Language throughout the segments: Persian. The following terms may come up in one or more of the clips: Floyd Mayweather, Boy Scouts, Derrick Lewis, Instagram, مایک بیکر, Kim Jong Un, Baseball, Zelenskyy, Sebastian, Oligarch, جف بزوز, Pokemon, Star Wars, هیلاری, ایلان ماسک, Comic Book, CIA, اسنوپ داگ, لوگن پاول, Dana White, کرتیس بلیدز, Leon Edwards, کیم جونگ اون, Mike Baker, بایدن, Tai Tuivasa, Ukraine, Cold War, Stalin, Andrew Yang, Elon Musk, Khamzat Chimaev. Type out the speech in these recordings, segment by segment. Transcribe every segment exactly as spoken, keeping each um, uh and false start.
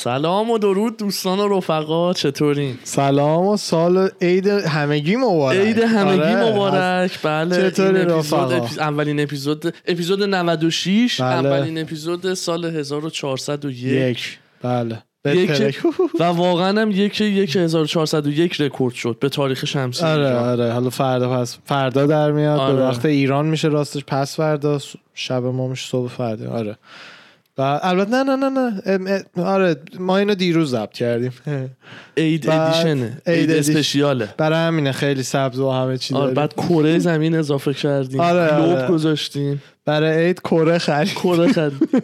سلام و درود دوستان و رفقا، چطورین؟ سلام و سال عید همگی مبارک. عید همگی آره. مبارک. بله. چطوری رفقا؟ اپیز... اولین اپیزود اپیزود نود و شش، بله. اولین اپیزود سال هزار و چهارصد و یک. بله. یک... و واقعا هم یک یک هزار و چهارصد و یک رکورد شد به تاریخ شمسی. آره آره. حالا فردا پس فردا در میاد، آره. به وقت ایران میشه، راستش پس فردا شب ما میشه، صبح فردا. آره. و البته نه نه نه نه ام ام آره ما اینو دیروز ضبط کردیم. اید ادیشنه، اید اسپشیاله، برای همینه خیلی سبز و همه چی. آره داریم. بعد کره زمین اضافه کردیم، آره آره. لوب گذاشتیم برای اید. کره خرید کره خرید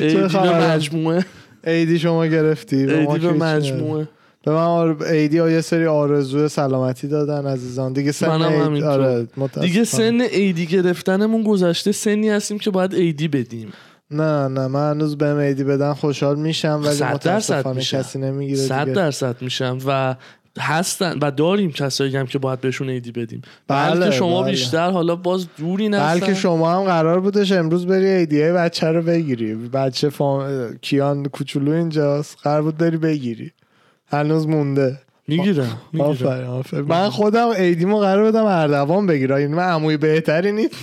ایدی به مجموعه. ایدی شما گرفتی ایدی به مجموعه به من. ایدی ها یه سری آرزوی سلامتی دادن عزیزان دیگه. سن اید... آره دیگه سن ایدی گرفتنمون گذشته. سنی هستیم که باید ایدی بدیم. نه نه من هنوز بهم ایدی بدن خوشحال میشم، ولی متاسفانه کسی نمیگیره. صد درصد میشم و هستن و داریم کسایی هم که باید بهشون ایدی بدیم. بله بلکه شما بله. بیشتر حالا باز دوری نرسن، بلکه شما هم قرار بودش امروز بری ایدیای بچه رو بگیری. بچه فام... کیان کوچولو اینجاست، قرار بود بری بگیری. هنوز مونده. میگیرم آفرین آفرین. من خودم ایدیمو قرار بدم اردوان بگیره، یعنی من عموی بهتری نیست.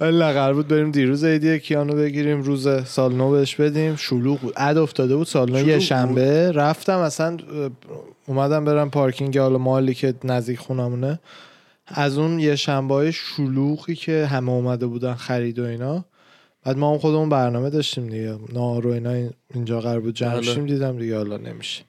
والله قرار بود بریم دیروز ایدی کیانو بگیریم، روز سال نو بهش بدیم. شلوغ بود، عد افتاده بود سال نو. یه شنبه رفتم، اصلا اومدم برم پارکینگ حالا مالی که نزدیک خونمونه. از اون یه شنبه‌های شلوغی که همه اومده بودن خرید و اینا، بعد ما هم خودمون برنامه داشتیم دیگه، ناهار و اینا اینجا قرار بود جمع شیم. دیدم دیگه حالا نمیشه.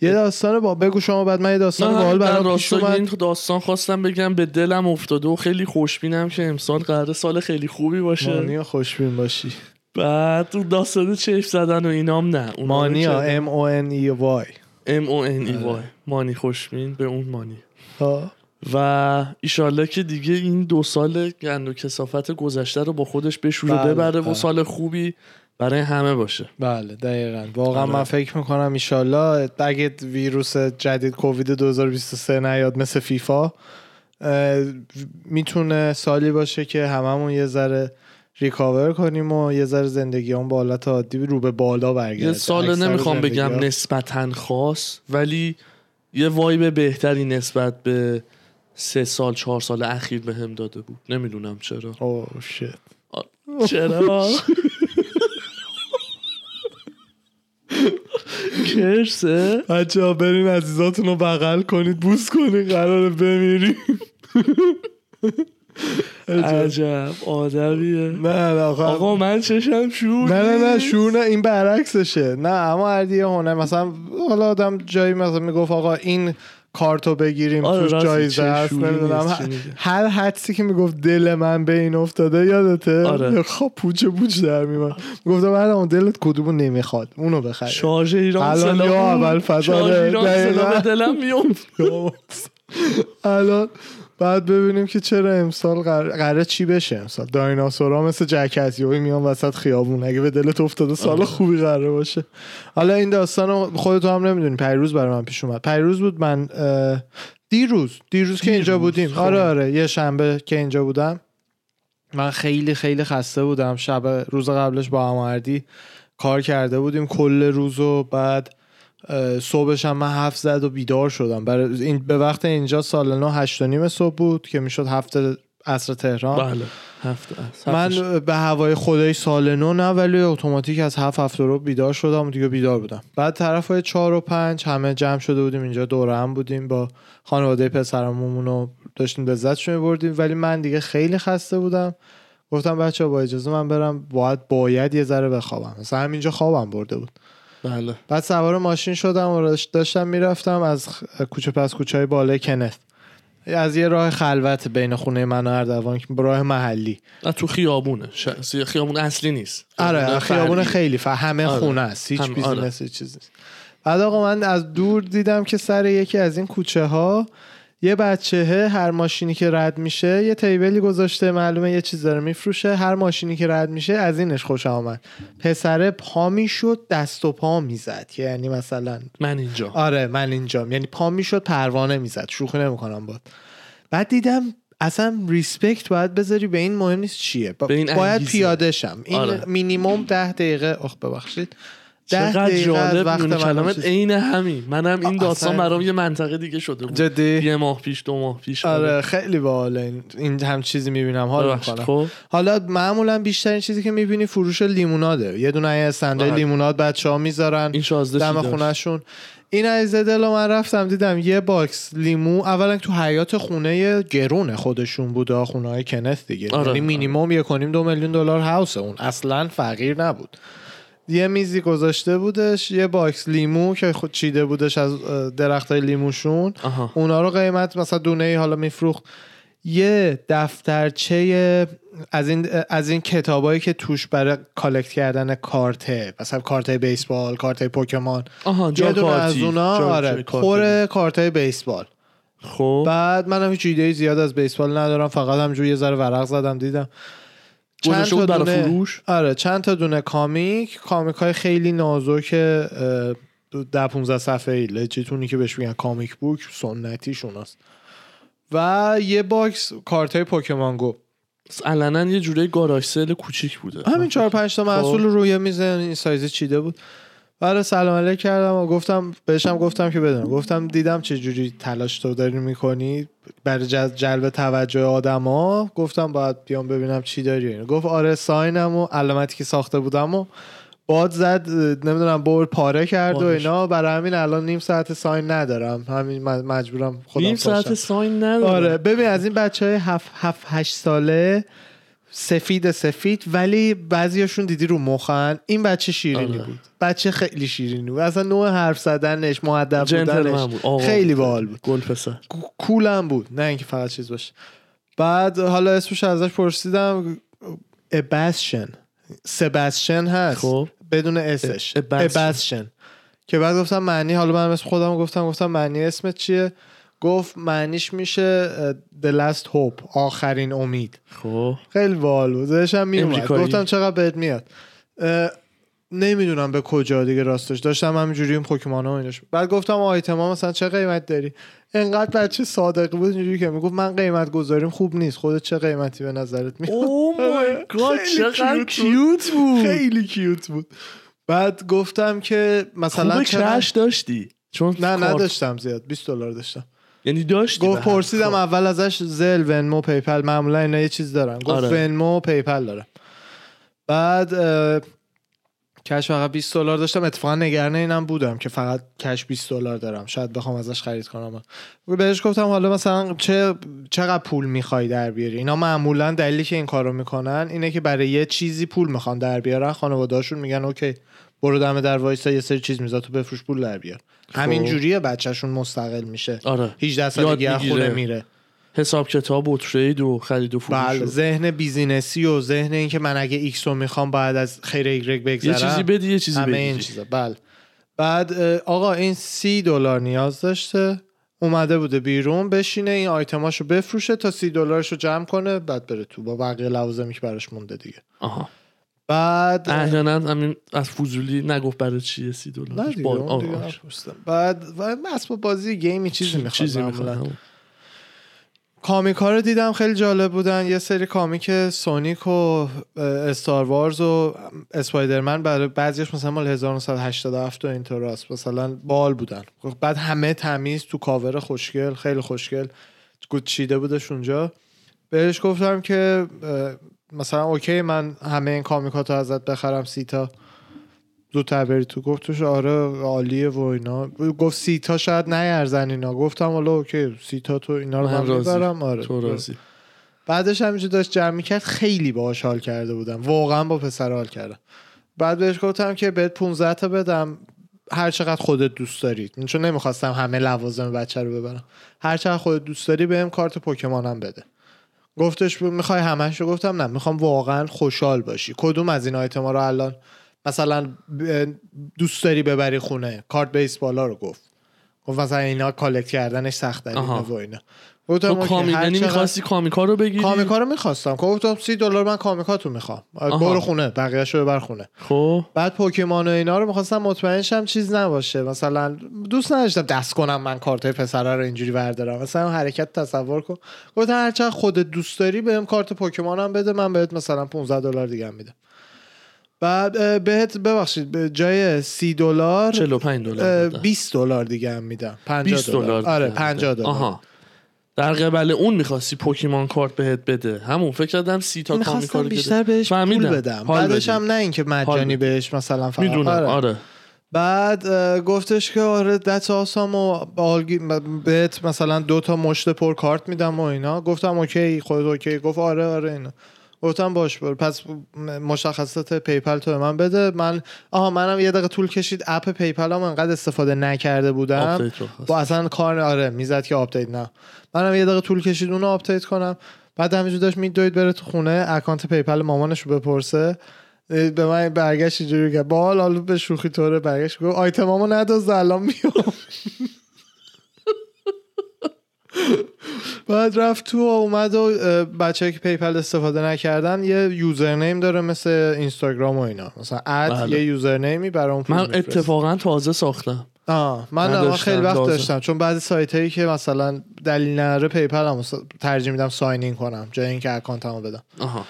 یه داستان با بگو شما، بعد من یه داستان باحال برام پیش اومد. این داستان خواستم بگم، به دلم افتاده و خیلی خوشبینم که امسال قراره سال خیلی خوبی باشه. مانیا خوشبین باشی. بعد اون داستان چشم زدن و اینام نه. مانیا M O N E Y M O N E Y مانی خوشبین به اون مانی. ها. و ایشالله که دیگه این دو سال گند و کثافت گذشته رو با خودش بشوره ببره و سال خوبی برای همه باشه. بله دقیقاً. واقعا من فکر میکنم ایشالله اگه ویروس جدید کووید دو هزار و بیست و سه نیاد مثل فیفا، میتونه سالی باشه که هممون یه ذره ریکاور کنیم و یه ذره زندگیمون به حالت عادی رو به بالا برگرده. یه سال نمیخوام بگم نسبتاً خاص، ولی یه وایب بهتری نسبت به سه سال چهار سال اخیر به هم داده بود. نمیدونم چرا. اوه شت. چرا؟ کرسه بچه ها، برین عزیزاتون رو بغل کنید، بوس کنید، قراره بمیریم. عجب آدمیه. نه آقا من چشم شور. نه نه نه شور نه، این برعکسشه. نه اما اردیه هنه مثلا حالا آدم جایی مثلا میگفت آقا این کارتو بگیریم آره توش جایزه هست، نمیدونم هر حدسی که میگفت دل من به این افتاده یادته. آره. خب پوچه پوچ در میمون. میگفت برام دلت کدومو نمیخواد اونو بخری. شارژ ایران سلام یا اول فضا دل دلم میومد. الان بعد ببینیم که چرا امسال قراره چی بشه. امسال دایناسورا مثل جکتیوی میان وسط خیابون. اگه به دلت افتاده سال خوبی قراره باشه. حالا این داستانو خودت هم نمیدونی. پیروز برای من پیش اومد. پیروز بود من دیروز دیروز, دیروز که اینجا بودیم. خوب. آره آره یه شنبه که اینجا بودم من خیلی خیلی خسته بودم. شب روز قبلش با اماردی کار کرده بودیم کل روز و بعد صبحش هم من هفت زد و بیدار شدم. برای این به وقت اینجا سال نو هشت و نیم صبح بود که میشد هفت عصر تهران. بله هفت عصر. من به هوای خدای سال نو نه، ولی اتوماتیک از هفت هفت رو بیدار شدم و دیگه بیدار بودم. بعد طرف های چهار و پنج همه جمع شده بودیم اینجا، دوره هم بودیم با خانواده پسرمون رو داشتیم لذتش می‌بردیم. ولی من دیگه خیلی خسته بودم، گفتم بچه‌ها با اجازه من برم باید باید یه ذره بخوابم. مثلا همینجا خوابم برده بود. بله. بعد سوار ماشین شدم و داشتم میرفتم از کوچه پس کوچه‌های بالای کنت، از یه راه خلوت بین خونه من و اردوان، راه محلی تو خیابونه. ش... خیابون اصلی نیست. آره خیابون خیلی ف... همه آره. خونه است، هیچ هم... بیزنس آره. چیزی. بعد آقا من از دور دیدم که سر یکی از این کوچه ها یه بچه‌ه هر ماشینی که رد میشه یه تیبلی گذاشته، معلومه یه چیز داره میفروشه. هر ماشینی که رد میشه از اینش خوشم اومد. پسره پا میشد دست و پا میزد، یعنی مثلا من اینجا آره من اینجام، یعنی پا میشد پروانه میزد، شوخی نمیکنم. بود بعد دیدم اصلا ریسپکت باید بذاری به این، مهم نیست چیه، با... باید پیاده شم این. آره. مینیمم ده دقیقه. اخ ببخشید چقدر جالب میونه کلمت این همین. من هم این داستان برام یه منطقه دیگه شده بود جدی؟ یه ماه پیش دو ماه پیش. آره خیلی باحال این, این هم چیزی میبینم حالا میکنم. حالا معمولا بیشترین چیزی که میبینی فروش لیموناده، یه دونه از صندلی لیموناد بچه ها میذارن دم خونهشون. این عزیز دل من رفتم دیدم یه باکس لیمو، اولا تو حیات خونه گرون خودشون بوده، خونه های کنت دیگه، یعنی مینیمم یک و نیم دو میلیون دلار هاوس اون، اصلا فقیر نبود. یه میزی گذاشته بودش، یه باکس لیمو که خود چیده بودش از درختای لیموشون. آها. اونا رو قیمت مثلا دونه ای حالا میفروخت. یه دفترچه از این از این کتابایی که توش برای کالکت کردن کارته، مثلا کارتای بیسبال، کارتای پوکمان. آها، یه دونه از اونا. آره، پر کارتای بیسبال. خب بعد منم هیچ ایده زیاد از بیسبال ندارم، فقط همینجوری یه ذره ورق زدم دیدم چند تا دونه فروش. آره چند تا دونه کامیک، کامیک‌های خیلی نازک ده پانزده صفحه‌ای، لجیتونی که بهش میگن کامیک بوک، سنتیشون است. و یه باکس کارت‌های پوکمان گو. علنا یه جوری گاراژ سل کوچیک بوده. همین چهار پنج تا محصول روی میز این سایز چیده بود. بعد سلام علیک کردم و گفتم بهشم گفتم که بدونم، گفتم دیدم چه جوری تلاش تو داری می‌کنی برای جلب توجه آدما، گفتم باید بیام ببینم چی داری. گفت آره ساینم و علامتی که ساخته بودم و باد زد نمیدونم بورد پاره کرد و اینا، برای همین الان نیم ساعت ساین ندارم، همین مجبورم خودم نیم ساعت پاشم. ساین ندارم. آره ببین از این بچهای هفت هشت ساله سفید سفید، ولی بعضیاشون دیدی رو مخن، این بچه شیرینی بود، بچه خیلی شیرینی بود، اصلا نوع حرف زدنش، مؤدب بودنش بود. خیلی باحال بود، گل پسر کولم بود، نه اینکه فقط چیز باشه. بعد حالا اسمش ازش پرسیدم، اباسشن سباستین هست خوب. بدون اسش اباسشن، که بعد گفتم معنی، حالا من اسم خودم گفتم گفتم معنی اسمت چیه؟ گفت معنیش میشه The Last Hope، آخرین امید. خب خیلی والو زشم میومد، گفتم چقدر بد میاد. نمیدونم به کجا دیگه راستش، داشتم همینجوری پوکمانو و ایناش. بعد گفتم آیتما مثلا چه قیمت داری؟ انقدر بچه صادق بود اینجوری که میگفت من قیمت گذاریم خوب نیست، خودت چه قیمتی به نظرت میاد؟ اوه مای گاد چقدر کیوت بود، خیلی کیوت بود. بعد گفتم که مثلا چقدر داشتی؟ چون نه نداشتم زیاد، بیست دلار داشتم. یعنی داشت گفت پرسیدم خب. اول ازش زل ونمو پیپل، معمولا اینا یه چیز دارن، گفت آره. ونمو پیپل دارم. بعد کش فقط بیست دلار داشتم، اتفاقا نگران اینم بودم که فقط کش بیست دلار دارم، شاید بخوام ازش خرید کنم. بهش گفتم حالا مثلا چه چقدر پول میخوای در بیاری؟ اینا معمولا دلیلی که این کارو میکنن اینه که برای یه چیزی پول میخوان در بیارن، خانواده‌هاشون میگن اوکی برو دم در وایسا یه سری چیز میذار تو بفروش پول در بیار. همین جوریه بچه‌شون مستقل میشه. آره. هجده سالگی از خونه میره، حساب کتاب و ترید و خرید و فروش. بله ذهن بیزینسی و ذهن این که من اگه ایکس رو میخوام باید از خیر ایگرگ بگذرم، یه چیزی بدی یه چیزی بدی این چیزا. بله. بعد آقا این سی دلار نیاز داشته، اومده بوده بیرون بشینه این آیتماشو بفروشه تا سی دلارشو جمع کنه بعد بره تو با بقیه لوازمی که براش مونده دیگه. آها. بعد احیانا همین از فضولی نگفت برای چیه سی دلار با پرسیدم. بعد و اسباب بازی گیمی چیزی میخوام چیزی میخوام کامیک ها رو دیدم خیلی جالب بودن، یه سری کامیک سونیک و استار وارز و اسپایدرمن، برای بعضیش مثلا مال هزار و نهصد و هشتاد و هفت و اینطور است مثلا، بال بودن. بعد همه تمیز تو کاور خوشگل، خیلی خوشگل گود چیده بودش اونجا. بهش گفتم که مثلا اوکی من همه این کامیکاتو ازت بخرم سی تا دو تا بری تو؟ گفتش آره عالیه و اینا. گفت سی تا شاید نیارزن اینا. گفتم حالا اوکی سی تا تو اینا رو من میبرم. آره تو راضی. بعدش همینجوری داشت جمع میکرد، خیلی باهاش حال کرده بودم، واقعا با پسر حال کردم. بعد بهش گفتم که بهت پانزده تا بدم هر چقدر خودت دوست داری، چون نمیخواستم همه لوازم بچه رو ببرم، هر چقدر خودت دوست داری بهم کارت پوکمانم بده. گفتش میخوای همش رو؟ گفتم نه میخوام واقعا خوشحال باشی. کدوم از این آیتما رو الان مثلا دوست داری ببری خونه؟ کارت بیسبالا رو. گفت خب مثلا اینا کالکت کردنش سخت داره و اینا. گفتم کامیکانی می‌خواستی کامیکا رو بگیری؟ کامیکا رو می‌خواستم. گفتم سی دلار من کامیکاتو می‌خوام. برو خونه، بقیه‌شو ببر خونه. خب بعد پوکیمون و اینا رو می‌خواستم مطمئن شم چیز نباشه. مثلا دوست نداشتم دست کنم من کارتای پسرا رو اینجوری بردارم. مثلا حرکت تصور کن. گفتم هر چقدر خودت دوست داری بهم کارت پوکیمونم بده، من بهت مثلا پانزده دلار دیگه هم میدم. بعد بهت ببخشید به جای سی دلار چهل و پنج دلار بیست دلار دیگه هم میدم. پنجاه دلار. آره پنجاه دلار. آها. در قبل اون میخواستی پوکیمون کارت بهت بده، همون فکر کردم سی تا کامیکا رو بیشتر بهش پول بدم، بعدش هم نه اینکه مجانی بهش مثلا فقط میدونم. آره. آره بعد گفتش که آره دت آسام و بالگی بهت مثلا دو تا مشت پر کارت میدم و اینا. گفتم اوکی، خودت اوکی؟ گفت آره آره اینا. گفتم باش برو، پس مشخصات پیپل تو من بده. من آها منم یه دقیقه طول کشید، اپ پیپل هم انقدر استفاده نکرده بودم با اصلا کار آره میزد که آپدیت نه، منم یه دقیقه طول کشید اونو آپدیت کنم. بعد همینجوری داشت میدوید بره تو خونه اکانت پیپل مامانش رو بپرسه. به من برگشت اینجوری که باحال حالا به شوخی طوره برگشت گفت آیتمامو نداز الان میام. بعد رفت تو اومد و بچه‌ای که پیپل استفاده نکردن یه یوزرنیم داره مثل اینستاگرام و اینا، مثلا اد یه یوزرنیمی برام. من اتفاقا تازه ساختم. آه من خیلی وقت دازم. داشتم چون بعضی سایتایی که مثلا دلیل نداره پیپلمو ترجیح میدم ساینین کنم جای اینکه اکانتمو بدم. آها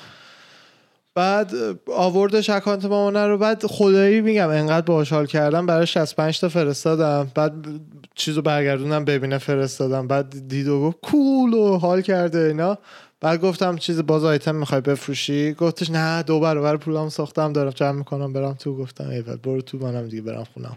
بعد آوردش اکانت مامانه رو. بعد خدایی میگم انقدر باهاش حال کردم، برای شصت و پنج تا فرستادم. بعد چیزو برگردوندم ببینه فرستادم، بعد دید و گفت کول و حال کرده اینا. بعد گفتم چیز باز آیتم میخوای بفروشی؟ گفتش نه دو برابر پولام ساختم دارم جمع میکنم برام تو. گفتم ای بابا برو تو، منم دیگه برام خونم.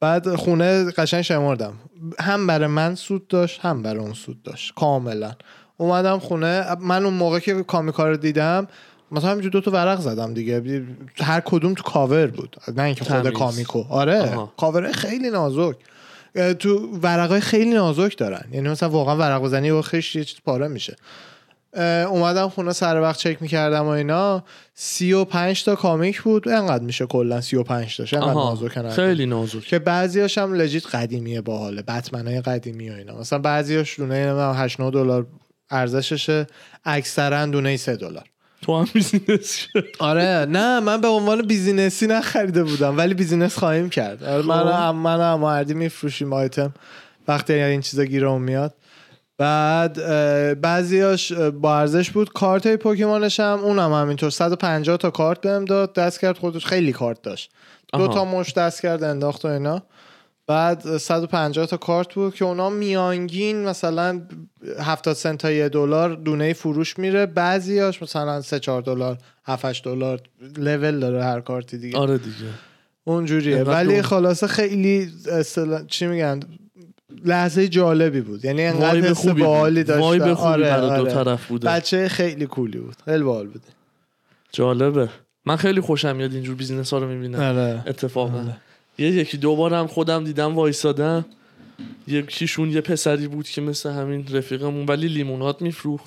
بعد خونه قشنگ شمردم، هم برای من سود داشت هم برای اون سود داشت کاملا. اومدم خونه، من اون موقع که کامیکا رو دیدم مثلا همینجور دو تا ورق زدم دیگه، هر کدوم تو کاور بود، نه اینکه خود کامیکو. آره کاور خیلی نازک، تو ورقای خیلی نازک دارن، یعنی مثلا واقعا ورق بزنی و خش یه چیز پاره میشه. اومدم خونه سر وقت چک میکردم و اینا، سی و پنج تا کامیک بود، انقدر میشه کلا سی و پنج تاش، انقدر نازک. خیلی نازک که بعضیاش هم لجیت قدیمیه باحاله، بتمنای قدیمی و اینا. مثلا بعضیاش دونه هشت نه دلار ارزششه، اکثرا دونه سه دلار. تو هم بیزینس شد؟ آره نه من به عنوان بیزینسی نخریده بودم ولی بیزینس خواهیم کرد. آره من هم من هم مردی میفروشیم آیتم وقتی این چیزا گیرم میاد. بعد بعضیاش با ارزش بود، کارتای پوکیمونش هم اونم هم همینطور صد و پنجاه تا کارت بهم داد، دست کرد خودش خیلی کارت داشت، دو تا مش دست کرد انداخت و اینا. بعد صد و پنجاه تا کارت بود که اونا میانگین مثلا هفتاد سنت تا یک دلار دونه فروش میره، بعضیاش مثلا سه چهار دلار هفت هشت دلار لول داره هر کارتی دیگه. آره دیگه اونجوریه. ولی خلاصه خیلی چی میگن لحظه جالبی بود، یعنی انقدر حس باحالی داشت. وای به خوبی. آره آره. دو طرف بود، بچه خیلی کولی بود، خیلی باحال بود، جالبه. من خیلی خوشم میاد اینجور بیزینس ها رو میبینم. آره. اتفاقا آره. یه یکی دو بارم خودم دیدم وایسادم، یکیشون یه پسری بود که مثل همین رفیقمون ولی لیمونات میفروخت.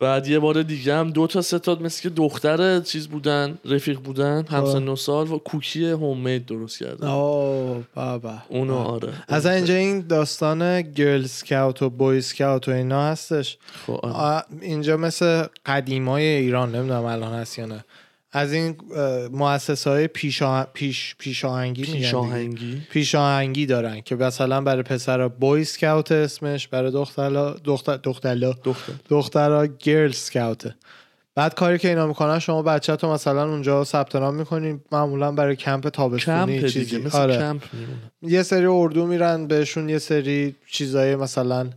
بعد یه بار دیگه هم دو تا سه تا مثل که دختر چیز بودن، رفیق بودن، همسن و سال، و کوکی هومید درست کردن. آه بابا اونو. آره از اینجا این داستان گرل سکاوت و بوی سکاوت و اینا هستش. اینجا مثل قدیمای ایران، نمیدونم الان هست یا نه، از این مؤسسه‌های پیشا... پیش پیشاهنگی پیشاهنگی پیشاهنگی دارن که مثلا برای پسرا بوی سکاوت اسمش، برای دخترا دختر دخترا دختر. دخترا گرل سکاوته. بعد کاری که اینا میکنن شما بچه‌تو مثلا اونجا ثبت نام می‌کنین، معمولا برای کمپ تابستونی چیزی مثل آره. کمپ میمونه، یه سری اردو میرن بهشون یه سری چیزای مثلا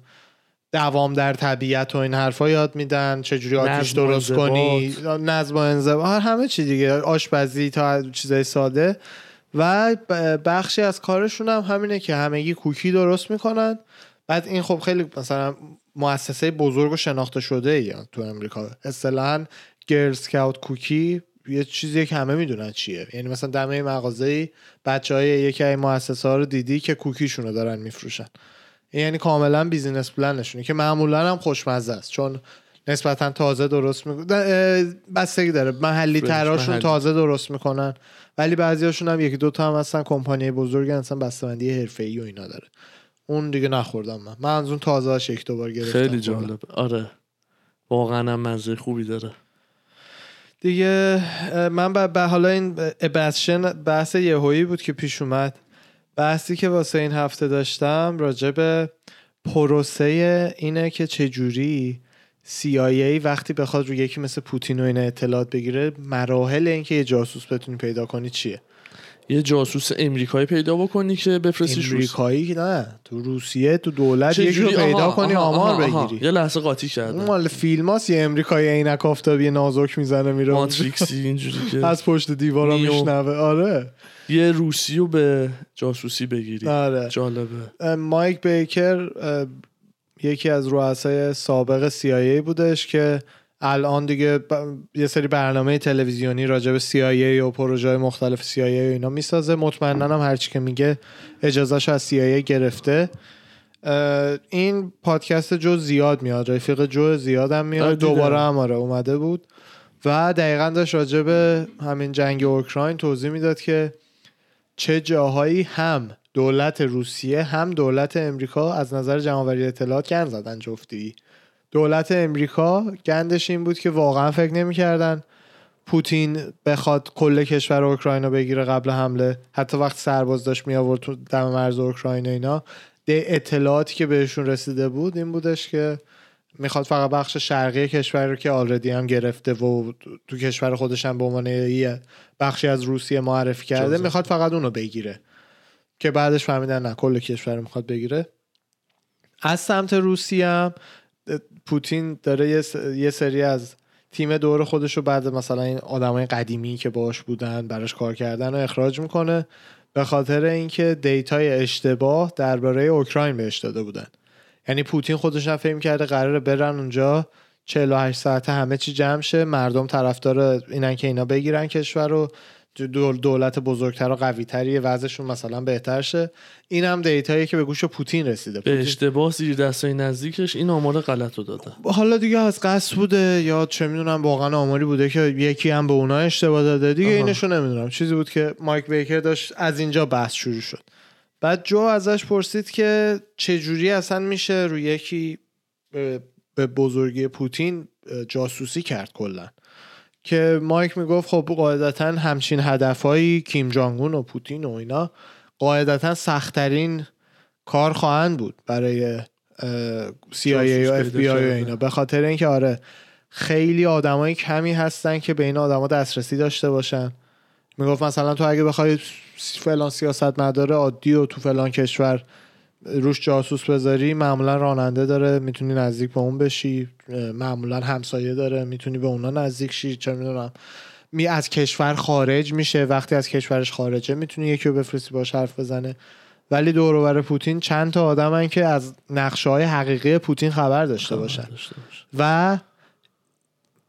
دوام در طبیعت و این حرفا یاد میدن، چجوری آتیش درست کنی، نظم و انضباط، همه چی دیگه، آشپزی تا چیزای ساده. و بخشی از کارشون هم همینه که همگی کوکی درست میکنن. بعد این خب خیلی مثلا مؤسسه بزرگ و شناخته شده ای تو امریکا، اصطلاحاً گرل سکاوت کوکی یه چیزی که همه میدونن چیه، یعنی مثلا دمه مغازه‌ای بچهای یکی از مؤسسه ها رو دیدی که کوکیشون رو دارن میفروشن، یعنی کاملا بیزینس پلنشونه که معمولا هم خوشمزه است، چون نسبتا تازه درست میکنن، بستگی داره، محلی تراشون تازه درست میکنن، ولی بعضیاشون هم یکی دوتا هم هستن کمپانی بزرگ هستن، بسته‌بندی حرفه‌ای و اینا داره. اون دیگه نخوردم من من از اون تازه هاش یک دوبار گرفتم. خیلی جالب. آره واقعا هم مزه خوبی داره دیگه. من به حالا این بحث یهویی بود که پیش اومد، بحثی که واسه این هفته داشتم راجع به پروسه اینه که چجوری سی آی ای وقتی بخواد روی یکی مثل پوتین و اینا اطلاعات بگیره، مراحل این که یه جاسوس بتونی پیدا کنی چیه؟ یه جاسوس امریکایی پیدا بکنی که بفرستیش روسیه؟ امریکایی نه، تو روسیه تو دولت یکی رو پیدا آها، کنی آها، آمار آها، آها. بگیری. یه لحظه قاطی کردم. اون مال فیلماست، یه امریکایی عینک آفتابی نازک میزنه میره ماتریکسی اینجوری که از پشت دیوارا میشنوه. آره یه روسی رو به جاسوسی بگیری. آره. جالبه. مایک بیکر یکی از رؤسای سابق سی آی ای بودش که الان دیگه ب... یه سری برنامه تلویزیونی راجع به سی آی ای و پروژه‌های مختلف سی آی ای و اینا میسازه. مطمئناً هم هرچی که میگه اجازه‌شو از سی آی ای گرفته. این پادکست جو زیاد میاد، رفیق جو زیاد هم میاد، دوباره هم آره اومده بود و دقیقاً داشت راجع به همین جنگ اوکراین توضیح میداد که چه جاهایی هم دولت روسیه هم دولت امریکا از نظر جمع‌آوری اطلاعات گند زدن. جفتی دولت امریکا گندش این بود که واقعا فکر نمی کردن پوتین بخواد کل کشور اوکراین رو بگیره قبل حمله، حتی وقت سرباز داشت می آورد تو دم مرز اوکراین اینا. ده اطلاعاتی که بهشون رسیده بود این بودش که میخواد فقط بخش شرقی کشور رو که آلردی هم گرفته و تو کشور خودش هم به عنوان یه بخشی از روسیه معرفی کرده، میخواد فقط اون رو بگیره، که بعدش فهمیدن نه، کل کشور رو میخواد بگیره. از سمت روسیه هم پوتین داره یه سری از تیم دور خودشو بعد مثلا این آدمای قدیمی که باهاش بودن براش کار کردن و اخراج میکنه، به خاطر اینکه دیتای اشتباه درباره اوکراین بهش داده بودن. یعنی پوتین خودش هم فهم کرده قراره برن اونجا چهل و هشت ساعته همه چی جمع شه، مردم طرفدار اینن که اینا بگیرن کشور رو، دولت بزرگتر و قوی‌تری وضعشون مثلا بهتر شه. این هم دیتایی که به گوش پوتین رسیده. به اشتباه زیر دستای نزدیکش این آمار غلط رو داده. حالا دیگه از قصد بوده یا چه میدونم، واقعا آماری بوده که یکی هم به اونها اشتباه داده دیگه. آها. اینشو نمیدونم. چیزی بود که مایک بیکر داشت، از اینجا بحث شروع شد. بعد جو ازش پرسید که چه جوری اصلا میشه روی یکی به بزرگی پوتین جاسوسی کرد کلا، که مایک میگفت خب قاعدتا همچین هدفهایی کیم جانگ اون و پوتین و اینا قاعدتا سخت‌ترین کار خواهند بود برای سی آی ای و اف بی آی و اینا، به خاطر اینکه آره خیلی آدمای کمی هستن که به این آدما دسترسی داشته باشن. میگفت مثلا تو اگه بخوای فلان سیاستمدار عادی و تو فلان کشور روش جاسوس بذاری، معمولا راننده داره میتونی نزدیک به اون بشی، معمولا همسایه داره میتونی به اونا نزدیک شی، چه میدونم می از کشور خارج میشه، وقتی از کشورش خارجه میتونی یکی رو بفرستی باش حرف بزنه. ولی دور و بر پوتین چند تا آدمن که از نقشه‌های حقیقی پوتین خبر داشته باشن و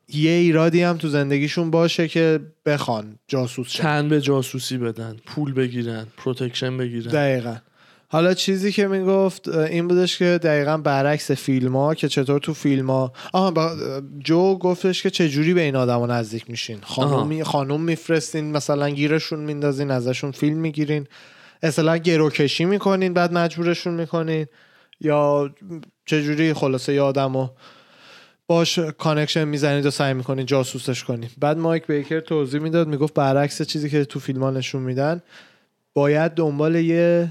یه ایرادی هم تو زندگیشون باشه که بخوان جاسوس شن، تن به جاسوسی بدن، پول بگیرن، پروتکشن بگیرن. دقیقاً. حالا چیزی که میگفت این بودش که دقیقاً برعکس فیلم‌ها، که چطور تو فیلم‌ها آها جو گفتش که چجوری به این آدما نزدیک میشین، خانومی خانوم میفرستین مثلا گیرشون میندازین، ازشون فیلم میگیرین، اصلا گروکشی میکنین، بعد مجبورشون میکنین، یا چجوری خلاصه یه آدمو باش کانکشن میزنید و سعی میکنین جاسوسش کنین. بعد مایک بیکر توضیح میداد، میگفت برعکس چیزی که تو فیلم‌ها نشون میدن، باید دنبال یه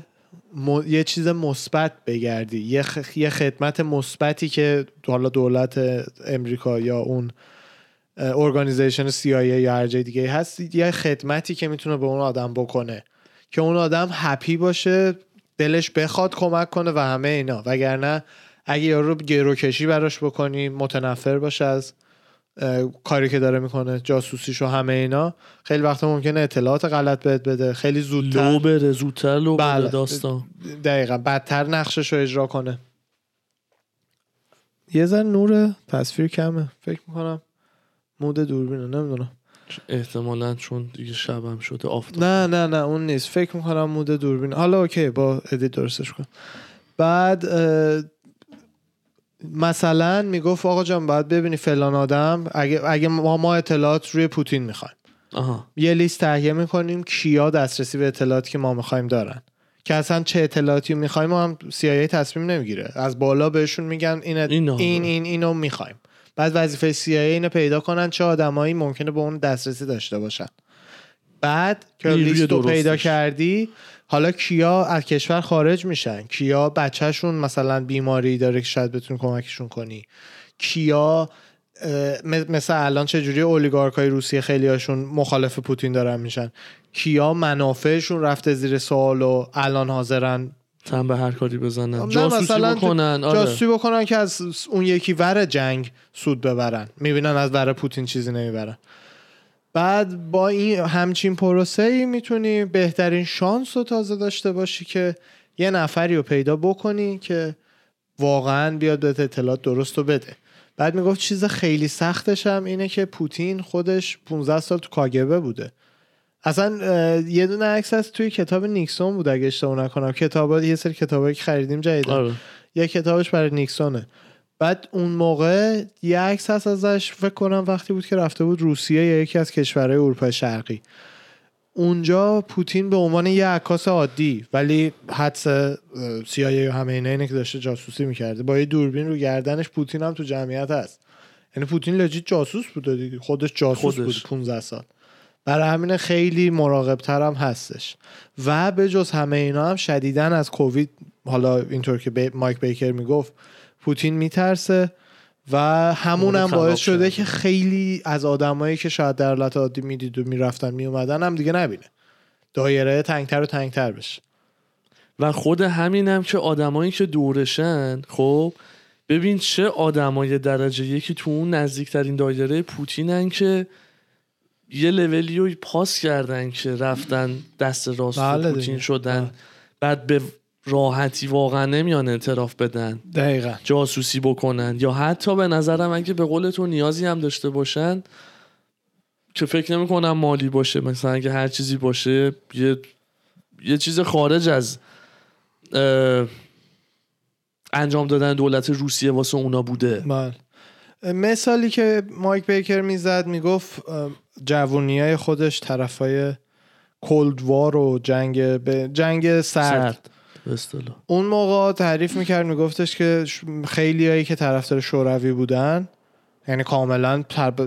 م... یه چیز مثبت بگردی، یه, خ... یه خدمت مثبتی که حالا دولت امریکا یا اون ارگانیزیشن سی آی ای یا هر جای دیگه هست، یه خدمتی که میتونه به اون آدم بکنه که اون آدم هپی باشه، دلش بخواد کمک کنه و همه اینا. وگرنه اگه یارو گروکشی براش بکنی، متنفر باشه از کاری که داره میکنه، جاسوسیشو همه اینا، خیلی وقتا ممکنه اطلاعات غلط بهت بده، خیلی زودتر لو بره، زودتر لو بره داستان. دقیقا بدتر نقششو اجرا کنه. یه ذره نور تصویر کمه فکر میکنم، مود دوربینه نمیدونم، احتمالاً چون دیگه شبم شده آفتاب. نه نه نه اون نیست فکر میکنم، مود دوربین. حالا اوکی با ادیت درستش کنم. بعد مثلا میگفت آقا جان باید ببینی فلان آدم، اگه اگه ما, ما اطلاعات روی پوتین میخوایم، یه لیست تهیه میکنیم کیا دسترسی به اطلاعاتی که ما میخوایم دارن، که اصلا چه اطلاعاتی میخوایم هم سی آی ای تصمیم نمیگیره، از بالا بهشون میگن این این این اینو میخوایم، بعد وظیفه سی آی ای اینو پیدا کنن چه آدمایی ممکنه به اون دسترسی داشته باشن. بعد که لیستو پیدا کردی، حالا کیا از کشور خارج میشن، کیا بچهشون مثلا بیماری داره که شاید بتونی کمکشون کنی، کیا مثلا الان چجوری اولیگارک های روسیه خیلی هاشون مخالف پوتین دارن میشن، کیا منافعشون رفته زیر سوال و الان حاضرن تن به هر کاری بزنن، جاسوسی بکنن. آره. جاسوسی بکنن که از اون یکی ور جنگ سود ببرن، میبینن از ور پوتین چیزی نمیبرن. بعد با این همچین پروسه‌ای میتونی بهترین شانس رو تازه داشته باشی که یه نفری رو پیدا بکنی که واقعاً بیاد بهت اطلاعات درست رو بده. بعد میگفت چیز خیلی سختش هم اینه که پوتین خودش پانزده سال تو کاگبه بوده. اصلا یه دونه عکس از توی کتاب نیکسون بود اگه اشتباه نکنم، کتابا یه سری کتابایی که خریدیم جدیدا. آره. یه کتابش برای نیکسونه. بعد اون موقع یه عکس هست ازش، فکر کنم وقتی بود که رفته بود روسیه یا یکی از کشورهای اروپای شرقی، اونجا پوتین به عنوان یه عکاس عادی، ولی حدس سی آی ای و همه اینا اینه که داشته جاسوسی میکرده، با یه دوربین رو گردنش، پوتین هم تو جمعیت هست. یعنی پوتین لجیت جاسوس بود دیگه، خودش جاسوس خودش. بود پانزده سال، برای همین خیلی مراقب‌تر هم هستش. و به جز همه اینا هم شدیداً از کووید، حالا اینطور که بی... مایک بیکر میگفت پوتین میترسه و همون هم باعث شده که خیلی از آدمایی که شاید در حالت عادی میدید و میرفتن میومدن هم دیگه نبینه، دایره تنگتر و تنگتر بشه. و خود همینم که آدمایی که دورشن، خب ببین چه آدمای درجه یکی تو اون نزدیکترین دایره پوتینن که یه لولی رو پاس کردن که رفتن دست راست پوتین شدن. بله. بعد به راحتی واقعا نمیان اعتراف بدن، دقیقاً جاسوسی بکنن، یا حتی به نظرم اگه به قول تو نیازی هم داشته باشن، که فکر نمی کنم مالی باشه، مثلا اگه هر چیزی باشه، یه یه چیز خارج از انجام دادن دولت روسیه واسه اونا بوده. بله. مثالی که مایک بیکر میزد میگفت جوونیای خودش طرفای کولد وار و جنگ ب... جنگ سرد بستلا. اون موقع تعریف میکرد، میگفتش که خیلی هایی که طرفدار شوروی بودن، یعنی کاملا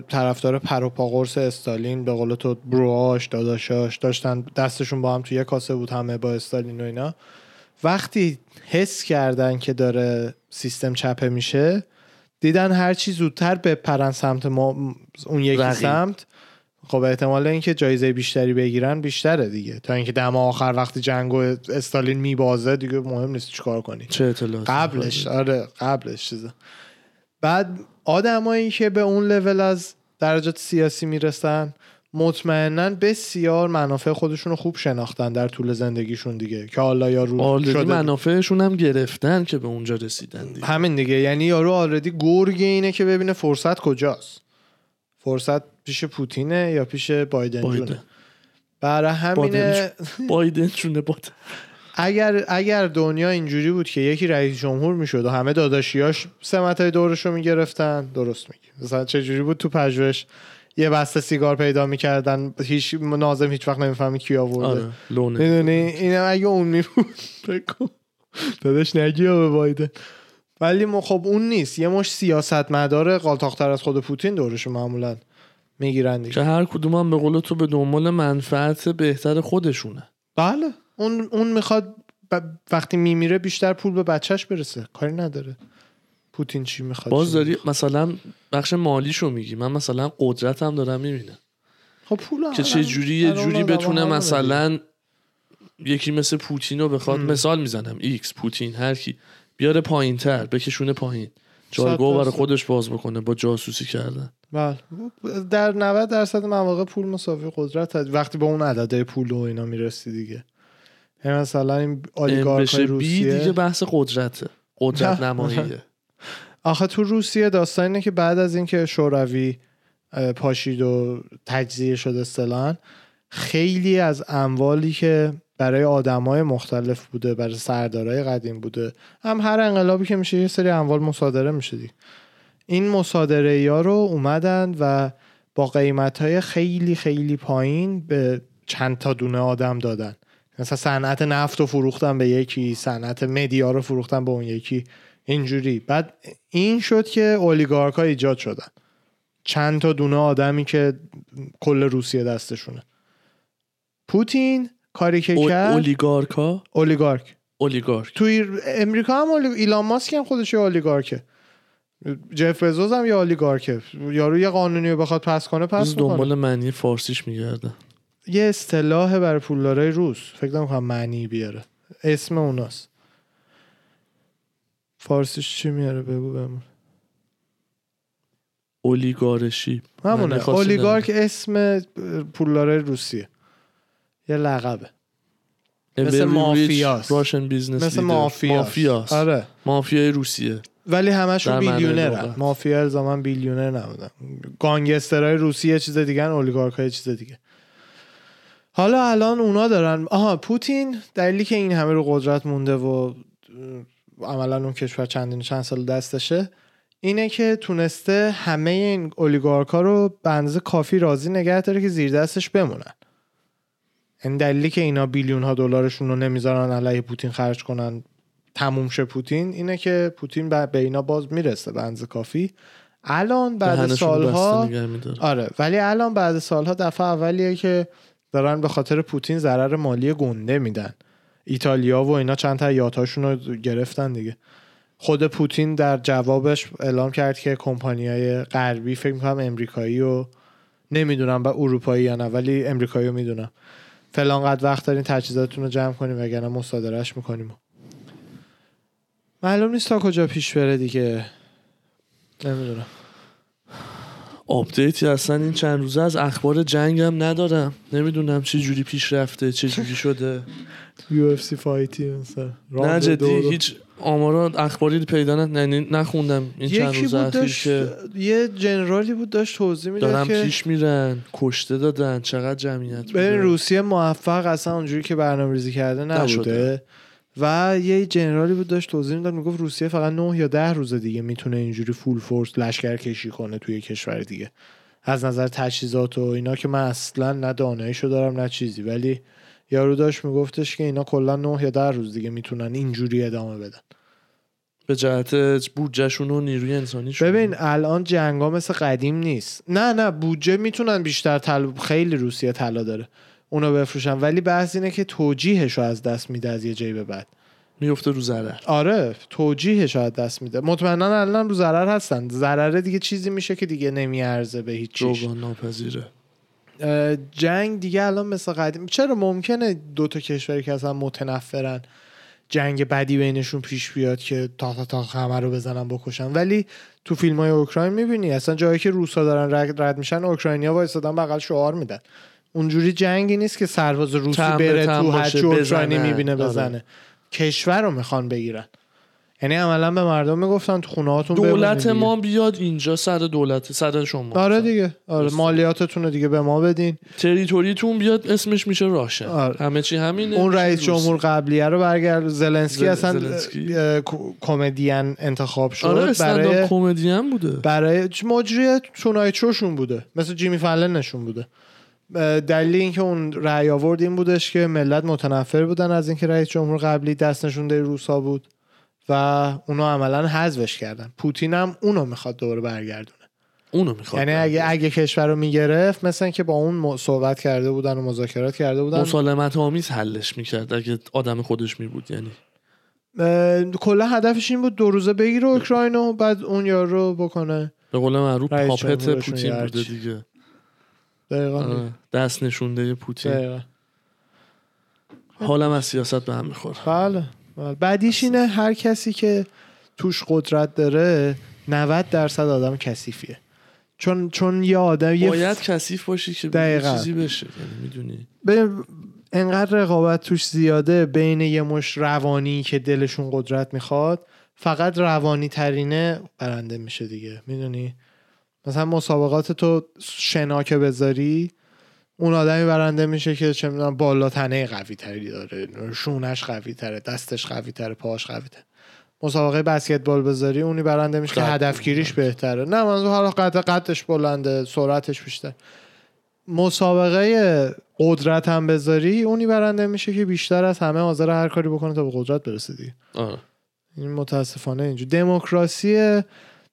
طرفدار پروپاقرص استالین، به قول تو بروهاش داداشاش داشتن دستشون با هم توی یه کاسه بود همه با استالین و اینا، وقتی حس کردن که داره سیستم چپه میشه، دیدن هر چی زودتر بپرن سمت ما اون یکی رقیب. سمت خب احتمال اینکه جایزه بیشتری بگیرن بیشتره دیگه، تا اینکه دم آخر وقتی جنگ و استالین میبازه دیگه مهم نیست چیکار کنی، چه اطلاعاتی قبلش. آره قبلش چیزا. بعد آدمایی که به اون لول از درجات سیاسی میرسن مطمئناً بسیار منافع خودشون رو خوب شناختن در طول زندگیشون دیگه، که حالا یارو آلردی منافعشون هم گرفتن که به اونجا رسیدن دیگه. همین دیگه، یعنی یارو آلردی گرگ اینه که ببینه فرصت کجاست، فرصت پیش پوتینه یا پیش بایدن, بایدن. جونه. برای همینه بایدن جونه بایدن. اگر اگر دنیا اینجوری بود که یکی رئیس جمهور میشد و همه داداشیاش سمتای دورشو میگرفتن، درست میگی. مثلا چه جوری بود تو پژوهش یه بسته سیگار پیدا میکردن، هیچ ناظم هیچ وقت نمیفهمه کی آورده. میدونی اینم اگه اون میبود بگو داداش نگی به بایدن. ولی ما خب اون نیست، یه مش سیاستمدار قالتاق‌تر از خود پوتین دورش معمولا میگیرن دیگه، که هر کدوم هم به قول تو به دنبال منفعت بهتر خودشونه. بله، اون اون میخواد ب... وقتی میمیره بیشتر پول به بچهش برسه، کاری نداره پوتین چی میخواد. باز داری میخواد. مثلا بخش مالیشو میگی، من مثلا قدرتم دارم میبینم خب پولا که چه جوری یه جوری بتونه مثلا داره. یکی مثل پوتینو بخواد ام. مثال میزنم ایکس پوتین هر کی بیاره پایین‌تر بکشونه پایین، جایگاه برای خودش باز بکنه با جاسوسی کردن. بله، در نود درصد مواقع پول مساوی قدرت هست وقتی به اون عدده پول و اینا میرسی دیگه. یعنی مثلا این اولیگارکای روسیه دیگه بحث قدرته، قدرت نماییه. آخه تو روسیه داستان اینه که بعد از اینکه شوروی پاشید و تجزیه شد اصطلاحاً، خیلی از اموالی که برای آدم‌های مختلف بوده، برای سردارای قدیم بوده، هم هر انقلابی که میشه یه سری اموال مصادره میشه دیگه. این مصادره‌ها رو اومدن و با قیمت‌های خیلی خیلی پایین به چند تا دونه آدم دادن. مثلا صنعت نفت رو فروختن به یکی، صنعت مدیا رو فروختن به اون یکی، اینجوری. بعد این شد که اولیگارک‌ها ایجاد شدن، چند تا دونه آدمی که کل روسیه دستشونه. پوتین کاری که کرد، اولیگارک‌ها، اولیگارک اولیگارک توی امریکا هم اولی... ایلان ماسک هم خودش یه اولیگارکه، جف بزوز هم یه اولیگارکه. یارو یه قانونی رو بخواد پس کنه پس میکنه. دنبال معنی فارسیش میگرده، یه اصطلاح برای پولدارای روس، فکر نمی‌کنم معنی بیاره، اسم اوناست. فارسیش چی میاره بگو بهمون. اولیگارشی همونه. اولیگارک اسم پولدارای روسیه، یه لقبه، مثل مافیاست، راشن بیزنس، مثل مافیاست. آره مافیای روسیه، ولی همشون بیلیونرن. مافیا الزاما بیلیونر نبودن. گانگسترای روسیه چیز دیگه ان، اولیگارک‌ها چیز دیگه. حالا الان اونا دارن، آها پوتین دلیلی که این همه رو قدرت مونده و عملا اون کشور چندین چند سال دستشه اینه که تونسته همه این اولیگارک‌ها رو به اندازه کافی راضی نگه داره که زیر دستش بمونن. این دلیلی که اینا بیلیون ها دلارشون رو نمیذارن علیه پوتین خرج کنن تموم شه پوتین، اینه که پوتین به اینا باز میرسه به اندازه کافی. الان بعد سالها، آره، ولی الان بعد سالها دفعه اولیه که دارن به خاطر پوتین ضرر مالی گنده میدن. ایتالیا و اینا چند تا یاتاشون رو گرفتن دیگه. خود پوتین در جوابش اعلام کرد که کمپانیای غربی، فکر می‌کنم امریکایی و نمیدونم با اروپایی یا نه، ولی امریکایی رو میدونم، فلان قد وقت دارین تجهیزاتتون رو جمع کنیم وگرنه مصادرهش میکنیم. معلوم نیست تا کجا پیش بره دیگه، نمیدونم. آپدیتی اصلا این چند روزه از اخبار جنگم ندارم، نمیدونم چه جوری پیش رفته، چه جوری شده. یو اف سی فایتی مثلا، نه جدی هیچ آمارا اخباری پیدا نخوندم این چند روز اخیر که یه جنرالی بود داشت توضیح میداد که دارن پیش میرن، کشته دادن، چقدر جمعیت بین روسیه موفق اصلا اونجوری که برنامه‌ریزی کرده نشده. و یه جنرالی بود داشت توضیح میداد میگفت روسیه فقط نه یا ده روز دیگه میتونه اینجوری فول فورس لشکر کشی کنه توی کشور دیگه، از نظر تجهیزات و اینا که من اصلا نه داناییشو دارم نه چیزی، ولی یارو داشت میگفتش که اینا کلا نه یا ده روز دیگه میتونن اینجوری ادامه بدن به جهت بودجهشون و نیروی انسانیشون. ببین الان جنگا مثل قدیم نیست، نه نه بودجه میتونن بیشتر تل... خیلی روسیه طلا داره اونا بفروشن، ولی بحث اینه که توجیهشو از دست میده، از یه جایی به بعد میفته رو ضرر. آره توجیهشو از دست میده، مطمئنا الان رو ضرر هستن. ضرر دیگه چیزی میشه که دیگه نمیارزه به هیچ چیز، جبران ناپذیره. جنگ دیگه الان مثل قدیم، چرا ممکنه دو تا کشوری که اصلا متنفرن جنگ بدی بینشون پیش بیاد که تا تا تا همه رو بزنن بکشن، ولی تو فیلم‌های اوکراین میبینی اصلا جایی که روسا دارن رد میشن اوکراینیا وایسادن بغل شعار میدن. اونجوری جنگی نیست که سرباز روسی بره تو هرچی اوکراینی میبینه بزنه، کشور رو میخوان بگیرن. یعنی عملا به مردم میگفتن تو خونه‌هاتون دولت ما بیاد اینجا، سر دولت سر شما، آره دیگه، آره مالیاتتون رو دیگه به ما بدین، تریتوریتون بیاد، اسمش میشه راشن. آره. همه چی همینه. اون رئیس جمهور قبلیه رو برگرد، زلنسکی اصلا زلنسکی. کمدین انتخاب شد، آره برای کمدین بوده، برای مجری تونایتشون بوده، مثل جیمی فلن نشون بوده. دلیل اینکه اون رأی آورد این بودش که ملت متنفر بودن از اینکه رئیس جمهور قبلی دست نشونده روسا بود و اونا عملا حذفش کردن. پوتین هم اونو میخواد دوباره برگردونه، اونو میخواد، یعنی اگه اگه کشور رو میگرفت مثلا که با اون صحبت کرده بودن و مذاکرات کرده بودن، مسالمت آمیز حلش میکرد اگه آدم خودش میبود. یعنی کلا هدفش این بود دو روزه بگیره اوکراینو، بعد اون یارو بکنه به قول معروف پاپت پوتین بوده دیگه، دقیقاً دست نشونده پوتین. دقیقاً حالا ما سیاست به هم میخوره. بله بعدیش اینه هر کسی که توش قدرت داره نود درصد آدم کثیفیه، چون چون یه آدم باید ف... کثیف باشی که چیزی بشه، میدونی به انقدر رقابت توش زیاده بین یه مش روانی که دلشون قدرت میخواد، فقط روانی ترینه برنده میشه دیگه. میدونی مثلا مسابقات تو شنا که بذاری اون آدمی برنده میشه که چه میدونم بالا تنه قوی تری داره، شونش قوی تره، دستش قوی تره، پاش قوی تره. مسابقه بسکتبال بذاری اونی برنده میشه که هدفگیریش بهتره. نه منظور حالا قد قدش بلنده، سرعتش بیشتر. مسابقه قدرت هم بذاری اونی برنده میشه که بیشتر از همه حاضر هر کاری بکنه تا به قدرت برسه دیگه. این متاسفانه اینجوری دموکراسی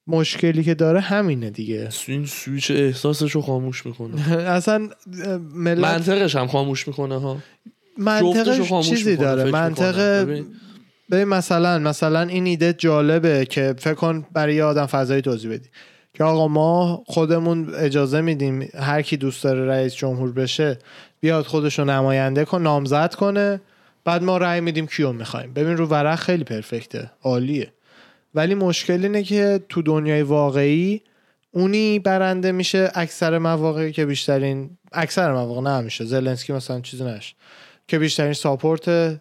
مشکلی که داره همینه دیگه. این سویچ احساسشو خاموش میکنه. اصلا ملت... منطقش هم خاموش میکنه ها. منطقش چیزی داره. منطقه ببین مثلا مثلا این ایده جالبه که فکر کن برای یه آدم فضایی توضیح بدی که آقا ما خودمون اجازه میدیم هر کی دوست داره رئیس جمهور بشه بیاد خودشو نماینده کن، نامزد کنه، بعد ما رأی میدیم کیو میخوایم. ببین رو ورق خیلی پرفکته، عالیه، ولی مشکل اینه که تو دنیای واقعی اونی برنده میشه اکثر مواقع که بیشترین اکثر مواقع نه میشه، زلنسکی مثلا چیزی نشه، که بیشترین ساپورت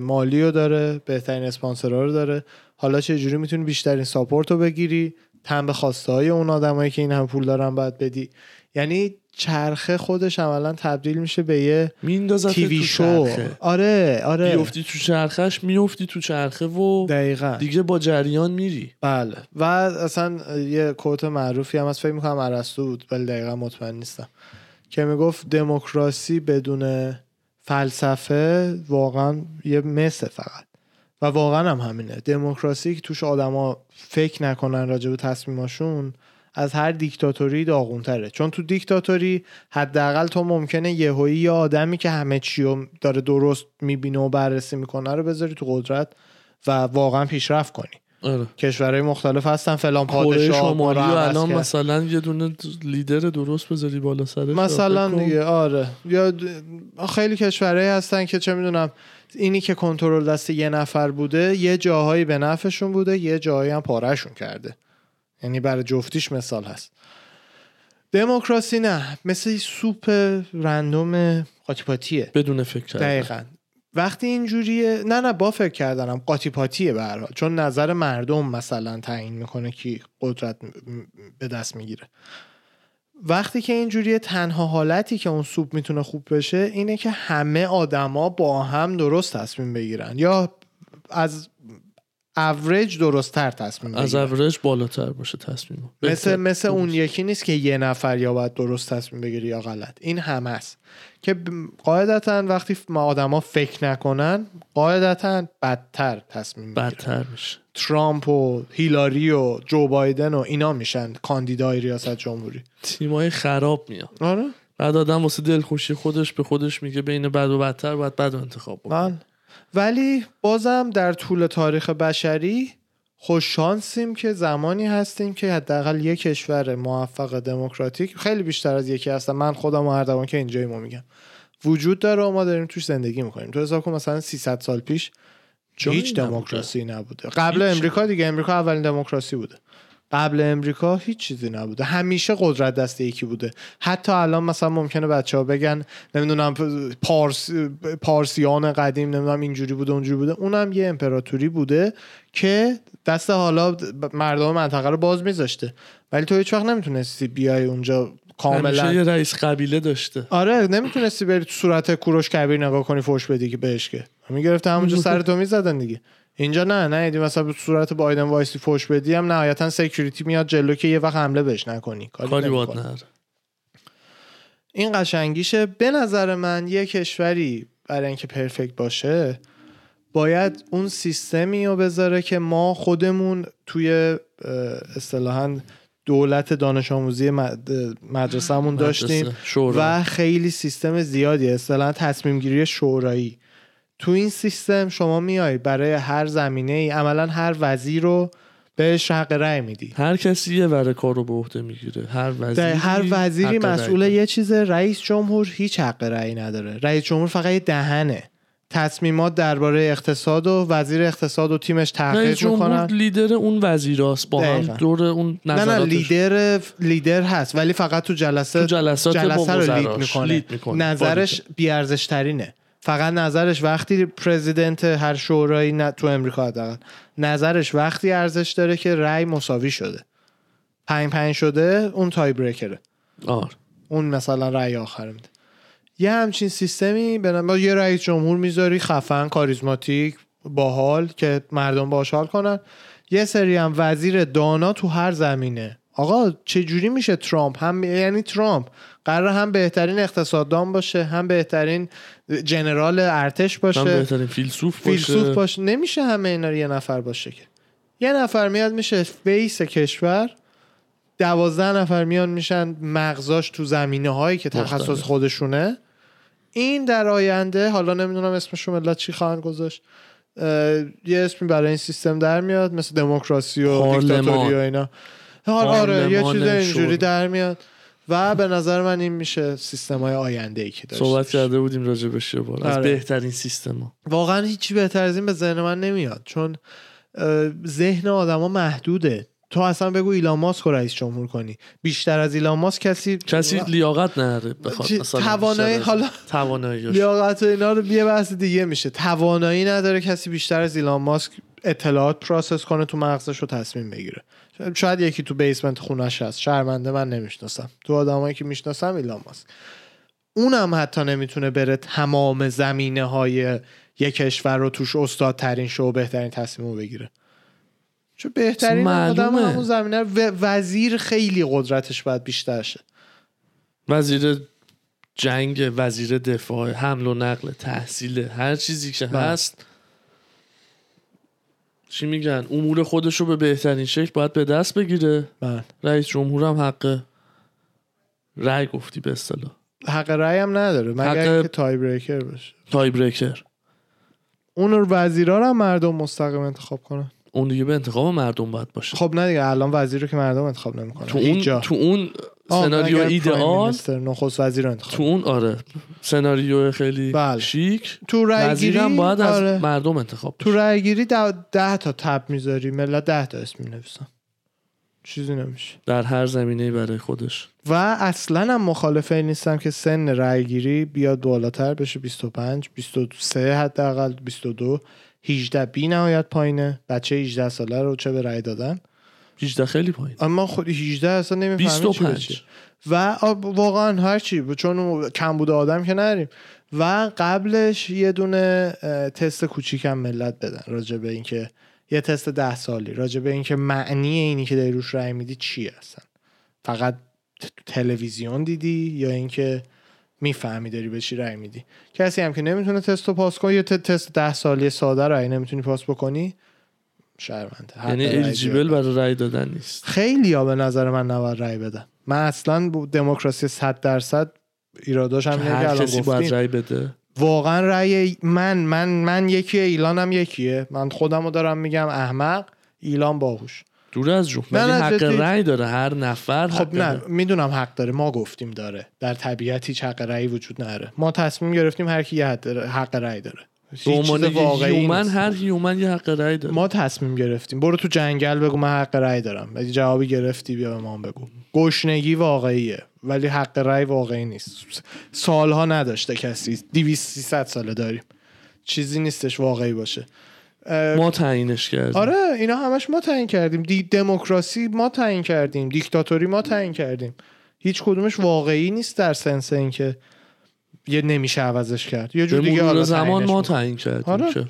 مالی رو داره، بهترین اسپانسرها رو داره. حالا چه جوری میتونی بیشترین ساپورت رو بگیری؟ تن به خواسته های اون آدمایی که این هم پول دارن باید بدی. یعنی چرخه خودش عملا تبدیل میشه به یه تیوی شو. آره آره، میافتی تو چرخش، میافتی تو چرخه و دقیقاً دیگه با جریان میری. بله. و اصلا یه کوت معروفی هم از فکر میکنم ارسطو بود، ولی دقیقاً مطمئن نیستم، که میگفت دموکراسی بدون فلسفه واقعاً یه مثل فقط. و واقعاً هم همینه. دموکراسی که توش آدما فکر نکنن راجع به تصمیماشون از هر دیکتاتوری داغونتره، چون تو دیکتاتوری حداقل تو ممکنه یهویی یا آدمی که همه چیو داره درست میبینه و بررسی میکنه رو بذاری تو قدرت و واقعا پیشرفت کنی. آره. کشورهای مختلف هستن، فلان پادشاه مالی الان مثلا یه دونه لیدر درست بذاری بالا سرش مثلا دیگه. آره، یا خیلی کشورهایی هستن که چه میدونم اینی که کنترل دست یه نفر بوده یه جاهایی به نفعشون بوده، یه جاهایی هم پارهشون کرده، یعنی برای جفتیش مثال هست. دموکراسی نه، مثل سوپ رندوم قاطی پاتیه، بدون فکر کردن. دقیقاً وقتی اینجوریه، نه نه با فکر کردنم، قاطی پاتیه به هر حال، چون نظر مردم مثلا تعیین میکنه کی قدرت به دست میگیره. وقتی که اینجوریه، تنها حالتی که اون سوپ میتونه خوب بشه اینه که همه آدما با هم درست تصمیم بگیرن، یا از اوریج درست‌تر تصمیم بگیره. از اوریج بالاتر باشه تصمیم. مثل مثل اون یکی نیست که یه نفر یا باید درست تصمیم بگیری یا غلط. این همه است که قاعدتاً وقتی ما آدما فکر نکنن قاعدتاً بدتر تصمیم میگیرن. بدتر میشه. ترامپ و هیلاری و جو بایدن و اینا میشن کاندیدای ریاست جمهوری. تیمای خراب میاد. آره. بعد آدم واسه دلخوشی خودش به خودش میگه بین بد و بدتر باید بد انتخاب کنم. ولی بازم در طول تاریخ بشری خوششانسیم که زمانی هستیم که حداقل یک کشور موفق دموکراتیک، خیلی بیشتر از یکی هستم من خودم و هر دوان که اینجایی ما میگم، وجود داره و ما داریم توش زندگی میکنیم. تو حساب کن مثلا سیصد سال پیش هیچ دموکراسی نبوده. قبل امریکا دیگه، امریکا اولین دموکراسی بوده. قبل امریکا هیچ چیزی نبوده، همیشه قدرت دست یکی بوده. حتی الان مثلا ممکنه بچه‌ها بگن نمیدونم پارس پارسیان قدیم نمیدونم اینجوری بوده اونجوری بوده، اونم یه امپراتوری بوده که دست حالا مردم منطقه رو باز میذاشته، ولی تو هیچ وقت نمیتونستی بیای اونجا کاملا. همیشه یه رئیس قبیله داشته. آره، نمیتونستی بری تو صورت کوروش کبیر نگاه کنی فوش بدی که بهش که میگرفت همونجا سرتو میزدن دیگه. اینجا نه نه دیدی مثلا به صورت بایدن وایسی فوش بدی هم نهایتا سکیوریتی میاد جلو که یه وقت حمله بهش نکنی. کاری باد نره. این قشنگیشه. به نظر من یه کشوری برای اینکه پرفکت باشه باید اون سیستمی رو بذاره که ما خودمون توی اصطلاحاً دولت دانش آموزی مدرسه‌مون داشتیم و خیلی سیستم زیادی اصطلاحاً تصمیم گیری شورایی. تو این سیستم شما میای برای هر زمینه ای عملا هر وزیر رو بهش حق رأی میدی، هر کسی یه ور کار رو به عهده میگیره، هر وزیری هر وزیری مسئول یه چیزه. رئیس جمهور هیچ حق رأی نداره، رئیس جمهور فقط یه دهنه. تصمیمات درباره اقتصاد و وزیر اقتصاد و تیمش تحقیق میکنن. لیدر اون وزیراست با هم دور اون نظراتش. نه نه لیدر لیدر هست، ولی فقط تو جلسه تو جلسات جلسه رو لید میکنه. لید میکنه. نظرش بی ارزش ترینه. فقط نظرش وقتی پرزیدنت هر شورایی نه تو امریکا دقیقا نظرش وقتی ارزش داره که رأی مساوی شده، پنج پنج شده، اون تای بریکره. آره. اون مثلا رأی آخر میده. یه همچین سیستمی به نام یه رئیس جمهور میذاری خفن، کاریزماتیک، باحال که مردم باهاش حال کنن، یه سری هم وزیر دانا تو هر زمینه. آقا چه جوری میشه ترامپ هم، یعنی ترامپ قراره هم بهترین اقتصاددان باشه، هم بهترین جنرال ارتش باشه، هم بهترین فیلسوف باشه. فیلسوف باشه نمیشه همه اینا یه نفر باشه که. یه نفر میاد میشه فیس کشور، دوازده نفر میان میشن مغزاش تو زمینه هایی که تخصص خودشونه. این در آینده، حالا نمیدونم اسمشو ملت چی خواهند گذاشت، یه اسمی برای این سیستم در میاد مثل دموکراسی و دیکتاتوری و اینا. آره یه چیز اینجوری در میاد و به نظر من این میشه سیستم‌های آینده‌ای که داشت صحبت کرده بودیم راجع بهش. بالا از بهترین سیستما واقعا هیچی بهتر از این به ذهن من نمیاد، چون ذهن آدما محدوده. تو اصلا بگو ایلان ماسک رو رئیس جمهور کنی، بیشتر از ایلان ماسک کسی کسی لیاقت نداره بخواد مثلا توانایی، حالا توانایی لیاقت و اینا رو یه بحث دیگه میشه، توانایی نداره کسی بیشتر از ایلان ماسک اطلاعات پروسس کنه تو مغزش رو تصمیم بگیره. شاید یکی تو بیسمنت خونش هست، شرمنده من نمیشناسم، تو آدمایی که میشناسم ایلان ماسک، اونم حتی نمیتونه بره تمام زمینه‌های یک کشور رو توش استاد ترین شه و بهترین تصمیم رو بگیره، چون بهترین آدم همون زمینه. وزیر خیلی قدرتش باید بیشتر شه، وزیر جنگ، وزیر دفاع، حمل و نقل، تحصیل، هر چیزی که بله. هست چی میگن امور خودش رو به بهترین شکل باید به دست بگیره. بله. رئیس جمهورم حق رأی گفتی به اصطلاح حق رأی هم نداره مگر که تای بریکر باشه. تای بریکر اون رو وزیرا رو مردم مستقیم انتخاب کنن، اون دیگه به انتخاب مردم باید باشه. خب نه دیگه، الان وزیر رو که مردم انتخاب نمیکنن. تو اون تو اون سناریو ایدئال نخست وزیر انتخاب، تو اون آره سناریو خیلی بله. شیک تو رایگیری هم باید آره. از مردم انتخاب بشه. تو رایگیری ده تا تب میذاری، ملت ده تا اسم مینویسن، چیزی نمیشه در هر زمینه‌ای برای خودش. و اصلاً هم مخالف این نیستم که سن رایگیری بیاد بالاتر بشه، بیست و پنج بیست و سه حداقل بیست و دو هجده بی نهایت پایینه. بچه هجده ساله رو چه به رأی دادن؟ هجده خیلی پایین، اما خود هجده اصلا نمیفهمید چی بشه. و واقعا هرچی، چون کم بوده آدم که نداریم. و قبلش یه دونه تست کوچیک هم ملت بدن راجع به این که یه تست ده سالی راجع به این که معنی اینی که داری روش رأی میدی چیه، اصلا فقط تلویزیون دیدی یا اینکه میفهمی داری به چی رأی میدی. کسی هم که نمیتونه تستو پاس کنه، یه تست ده سالی ساده رأی نمیتونی پاس بکنی، شرمنده. یعنی الیجیبل برای رأی دادن نیست. خیلی‌ها به نظر من نباید رأی بدن. من اصلا دموکراسی صد درصد ایراداش هم نمیگه، الان گفتین رأی بده. واقعا رأی من من من یکیه، ایلانم یکیه. من خودمو دارم میگم احمق، ایلان باهوش. دور از جون. ولی حق رأی داره هر نفر. خب نه میدونم حق داره، ما گفتیم داره. در طبیعت هیچ حق رأی وجود نداره. ما تصمیم گرفتیم هر کی یه حق رأی داره. دومونه واقعی من هر هیومن یه حق رأی داره. ما تصمیم گرفتیم. برو تو جنگل بگو من حق رأی دارم. اگه جوابی گرفتی بیا به ما بگو. گشنگی واقعیه ولی حق رأی واقعی نیست. سالها نداشته کسی. دویست سیصد ساله داریم. چیزی نیستش واقعی باشه. ما تعیینش کردیم. آره اینا همش ما تعیین کردیم. دموکراسی ما تعیین کردیم، دیکتاتوری ما تعیین کردیم. هیچ کدومش واقعی نیست در سنس اینکه یه نمیشه عوضش کرد. یه جور دیگه حالا زمان ما تعیین کردیم. آره.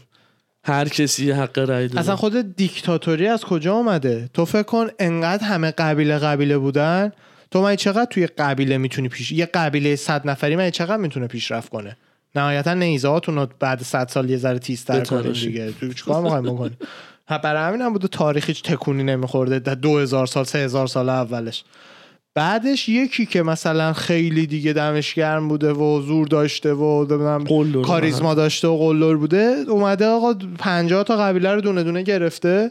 هر کسی حق رأی داره. اصلا خود دیکتاتوری از کجا اومده؟ تو فکر کن انقدر همه قبیله قبیله بودن، تو من چقدر توی قبیله میتونی پیش، یه قبیله صد نفری من چقدر میتونه پیشرفت کنه؟ نهایتا نیزه‌هاتون رو بعد صد سال یه ذره تیزتر کنیم دیگه. تو چیکار می‌خوایم بکنیم؟ برای همین هم بود تاریخ هیچ تکونی نمی‌خورده در دو هزار سال سه هزار سال اولش. بعدش یکی که مثلا خیلی دیگه دمش گرم بوده و حضور داشته و کاریزما داشته و قلدر بوده، اومده آقا پنجاه تا قبیله رو دونه دونه گرفته،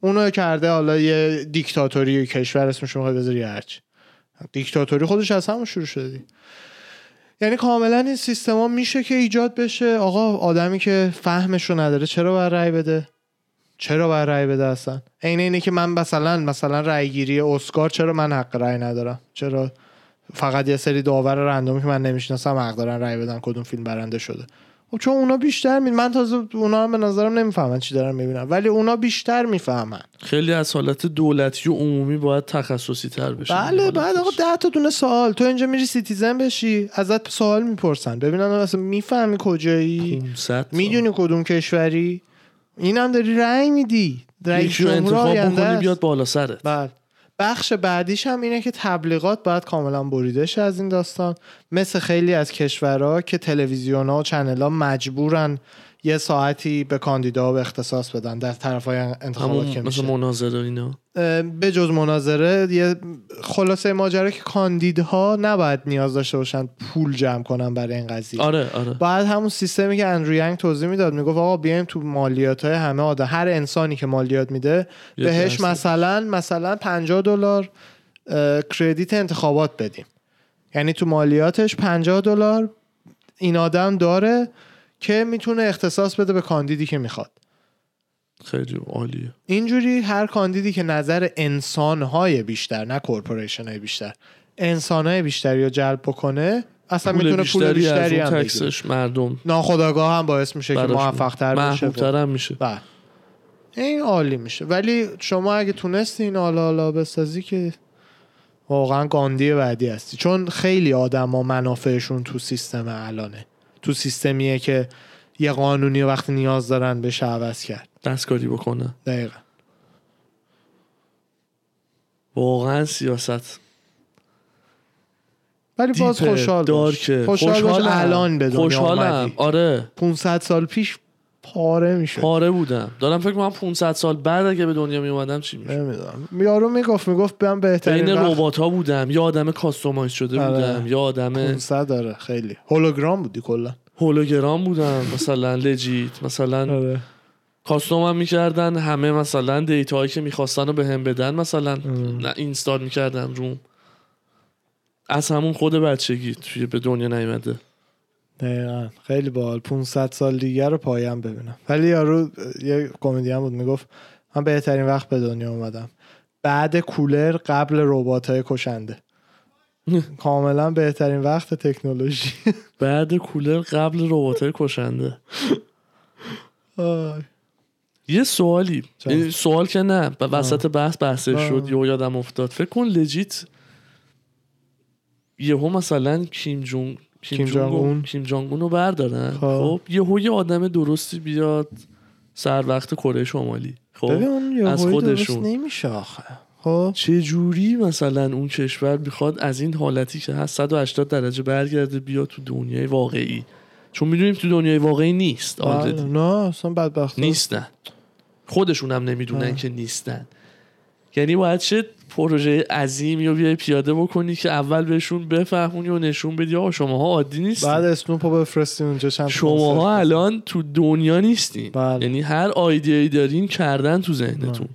اونو کرده حالا یه دیکتاتوری، یه کشور اسمش رو می‌خوای بذاری هرچی. دیکتاتوری خودش از همون شروع شده. یعنی کاملا این سیستما میشه که ایجاد بشه. آقا آدمی که فهمش رو نداره چرا باید رأی بده؟ چرا باید رأی بده اصلا؟ عین اینه که من مثلا مثلا رأی گیری اسکار چرا من حق رأی ندارم؟ چرا فقط یه سری داور رندومی که من نمیشناسم حق دارن رأی بدن کدوم فیلم برنده شده؟ چون اونا بیشتر می... من تازه اونا هم به نظرم نمیفهمن چی دارن میبینن، ولی اونا بیشتر میفهمن. خیلی از حالت دولتی و عمومی باید تخصصی تر بشه. بله بعد آقا ده تا دونه سوال تو اینجا میری سیتیزن بشی ازت سوال میپرسن ببینن اصلا میفهمی کجایی، میدونی کدوم کشوری، اینم داری رأی میدی، رأی جمهور کنی بیاد بالا سرت. بله بخش بعدیش هم اینه که تبلیغات باید کاملا بریده شه از این داستان، مثل خیلی از کشورها که تلویزیون‌ها و چنل‌ها مجبورن یه ساعتی به کاندیداها اختصاص بدن در طرفای انتخابات که میشه، مثل مناظره اینا. به جز مناظره یه خلاصه ماجرا که کاندیدها نباید نیاز داشته باشن پول جمع کنن برای این قضیه. آره آره. بعد همون سیستمی که اندرو یانگ توضیح میداد میگفت آقا بیایم تو مالیات‌های همه آدم، هر انسانی که مالیات میده بهش مثلا مثلا پنجاه دلار کردیت انتخابات بدیم، یعنی تو مالیاتش پنجاه دلار این آدم داره که میتونه اختصاص بده به کاندیدی که میخواد. خیلی عالیه. اینجوری هر کاندیدی که نظر انسانهای بیشتر، نه کورپوریشنهای بیشتر، انسانهای بیشتری رو جلب بکنه، اصلا میتونه پول بیشتری هم بگیره. مردم ناخودآگاه هم باعث میشه که موفق‌تر بشه، محبوب‌تر هم میشه. بله. این عالی میشه. ولی شما اگه تونستین حالا حالا بسازی که واقعا گاندی بعدی هستی، چون خیلی آدما منافعشون تو سیستم الانه، تو سیستمیه که یه قانونی وقتی نیاز دارن بهش عوض کرد، دستکاری بکنه. دقیقا واقعا سیاست. ولی باز خوشحال باش، خوشحال باش الان به دنیا اومدی. آره پانصد سال پیش پاره میشه، پاره بودم. دارم فکر می‌کنم پانصد سال بعد اگه به دنیا می اومدم چی میشد؟ نمیدونم. یارو میگفت میگفت من بهترین بین ربات‌ها بودم، یا آدم کاستومایز شده بودم، یا آدم پانصد داره خیلی هولوگرام بودی، کلا هولوگرام بودم مثلا لجیت مثلا آره. کاستوم هم می‌کردن همه، مثلا دیتاهایی که می‌خواستن رو به هم بدن مثلا اینستال می‌کردن روم از همون خود بچگی توی به دنیا نیومده. دقیقا خیلی باحال. پانصد سال دیگه رو پایم ببینم. ولی یارو یه کمدین بود میگفت من بهترین وقت به دنیا اومدم، بعد کولر قبل ربات‌های کشنده. کاملا بهترین وقت تکنولوژی بعد کولر قبل ربات‌های کشنده. یه سوالی، سوال که نه وسط بحث بحث شد یا یادم افتاد، فکر کن لجیت یهو مثلا کیم جونگ کیم جونگ اون کیم جونگ اون رو بردارن، خب یهو یه آدم درستی بیاد سر وقت کره شمالی، خب از خودشون نمیشه آخه. خب چه جوری مثلا اون کشور میخواد از این حالتی که هست صد و هشتاد درجه برگرده بیاد تو دنیای واقعی؟ چون میدونیم تو دنیای واقعی نیست. نه اصلا بدبخت نیستن، خودشون هم نمیدونن که نیستن. یعنی باید چه پروژه عظیمی رو بیای پیاده بکنی که اول بهشون بفهمونی و نشون بدی آقا شماها عادی نیستین، بعد اسنوپو بفرستی اونجا چند شماها الان تو دنیا نیستین. بله. یعنی هر آیدیایی دارین کردن تو ذهنتون.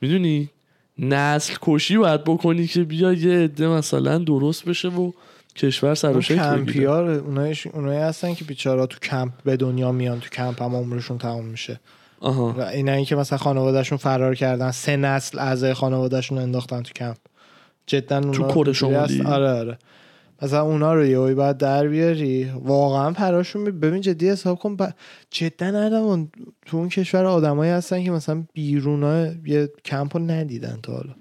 میدونی نسل کشی باید بکنی که بیا یه عده مثلا درست بشه و کشور سر و شکل بگیره. اونایی اونایی هستن که بیچاره تو کمپ به دنیا میان، تو کمپ هم عمرشون تموم میشه. آها. و اینایی که مثلا خانوادهشون فرار کردن، سه نسل اعضای خانوادهشون انداختن تو کمپ. جدا تو کره شمالی. آره آره. مثلا اونا رو یهو بعد در بیاری، واقعا پراشون ببین جدی حساب کن. ب... جدا آدم تو اون کشور آدمایی هستن که مثلا بیرونا یه کمپو ندیدن تا حالا.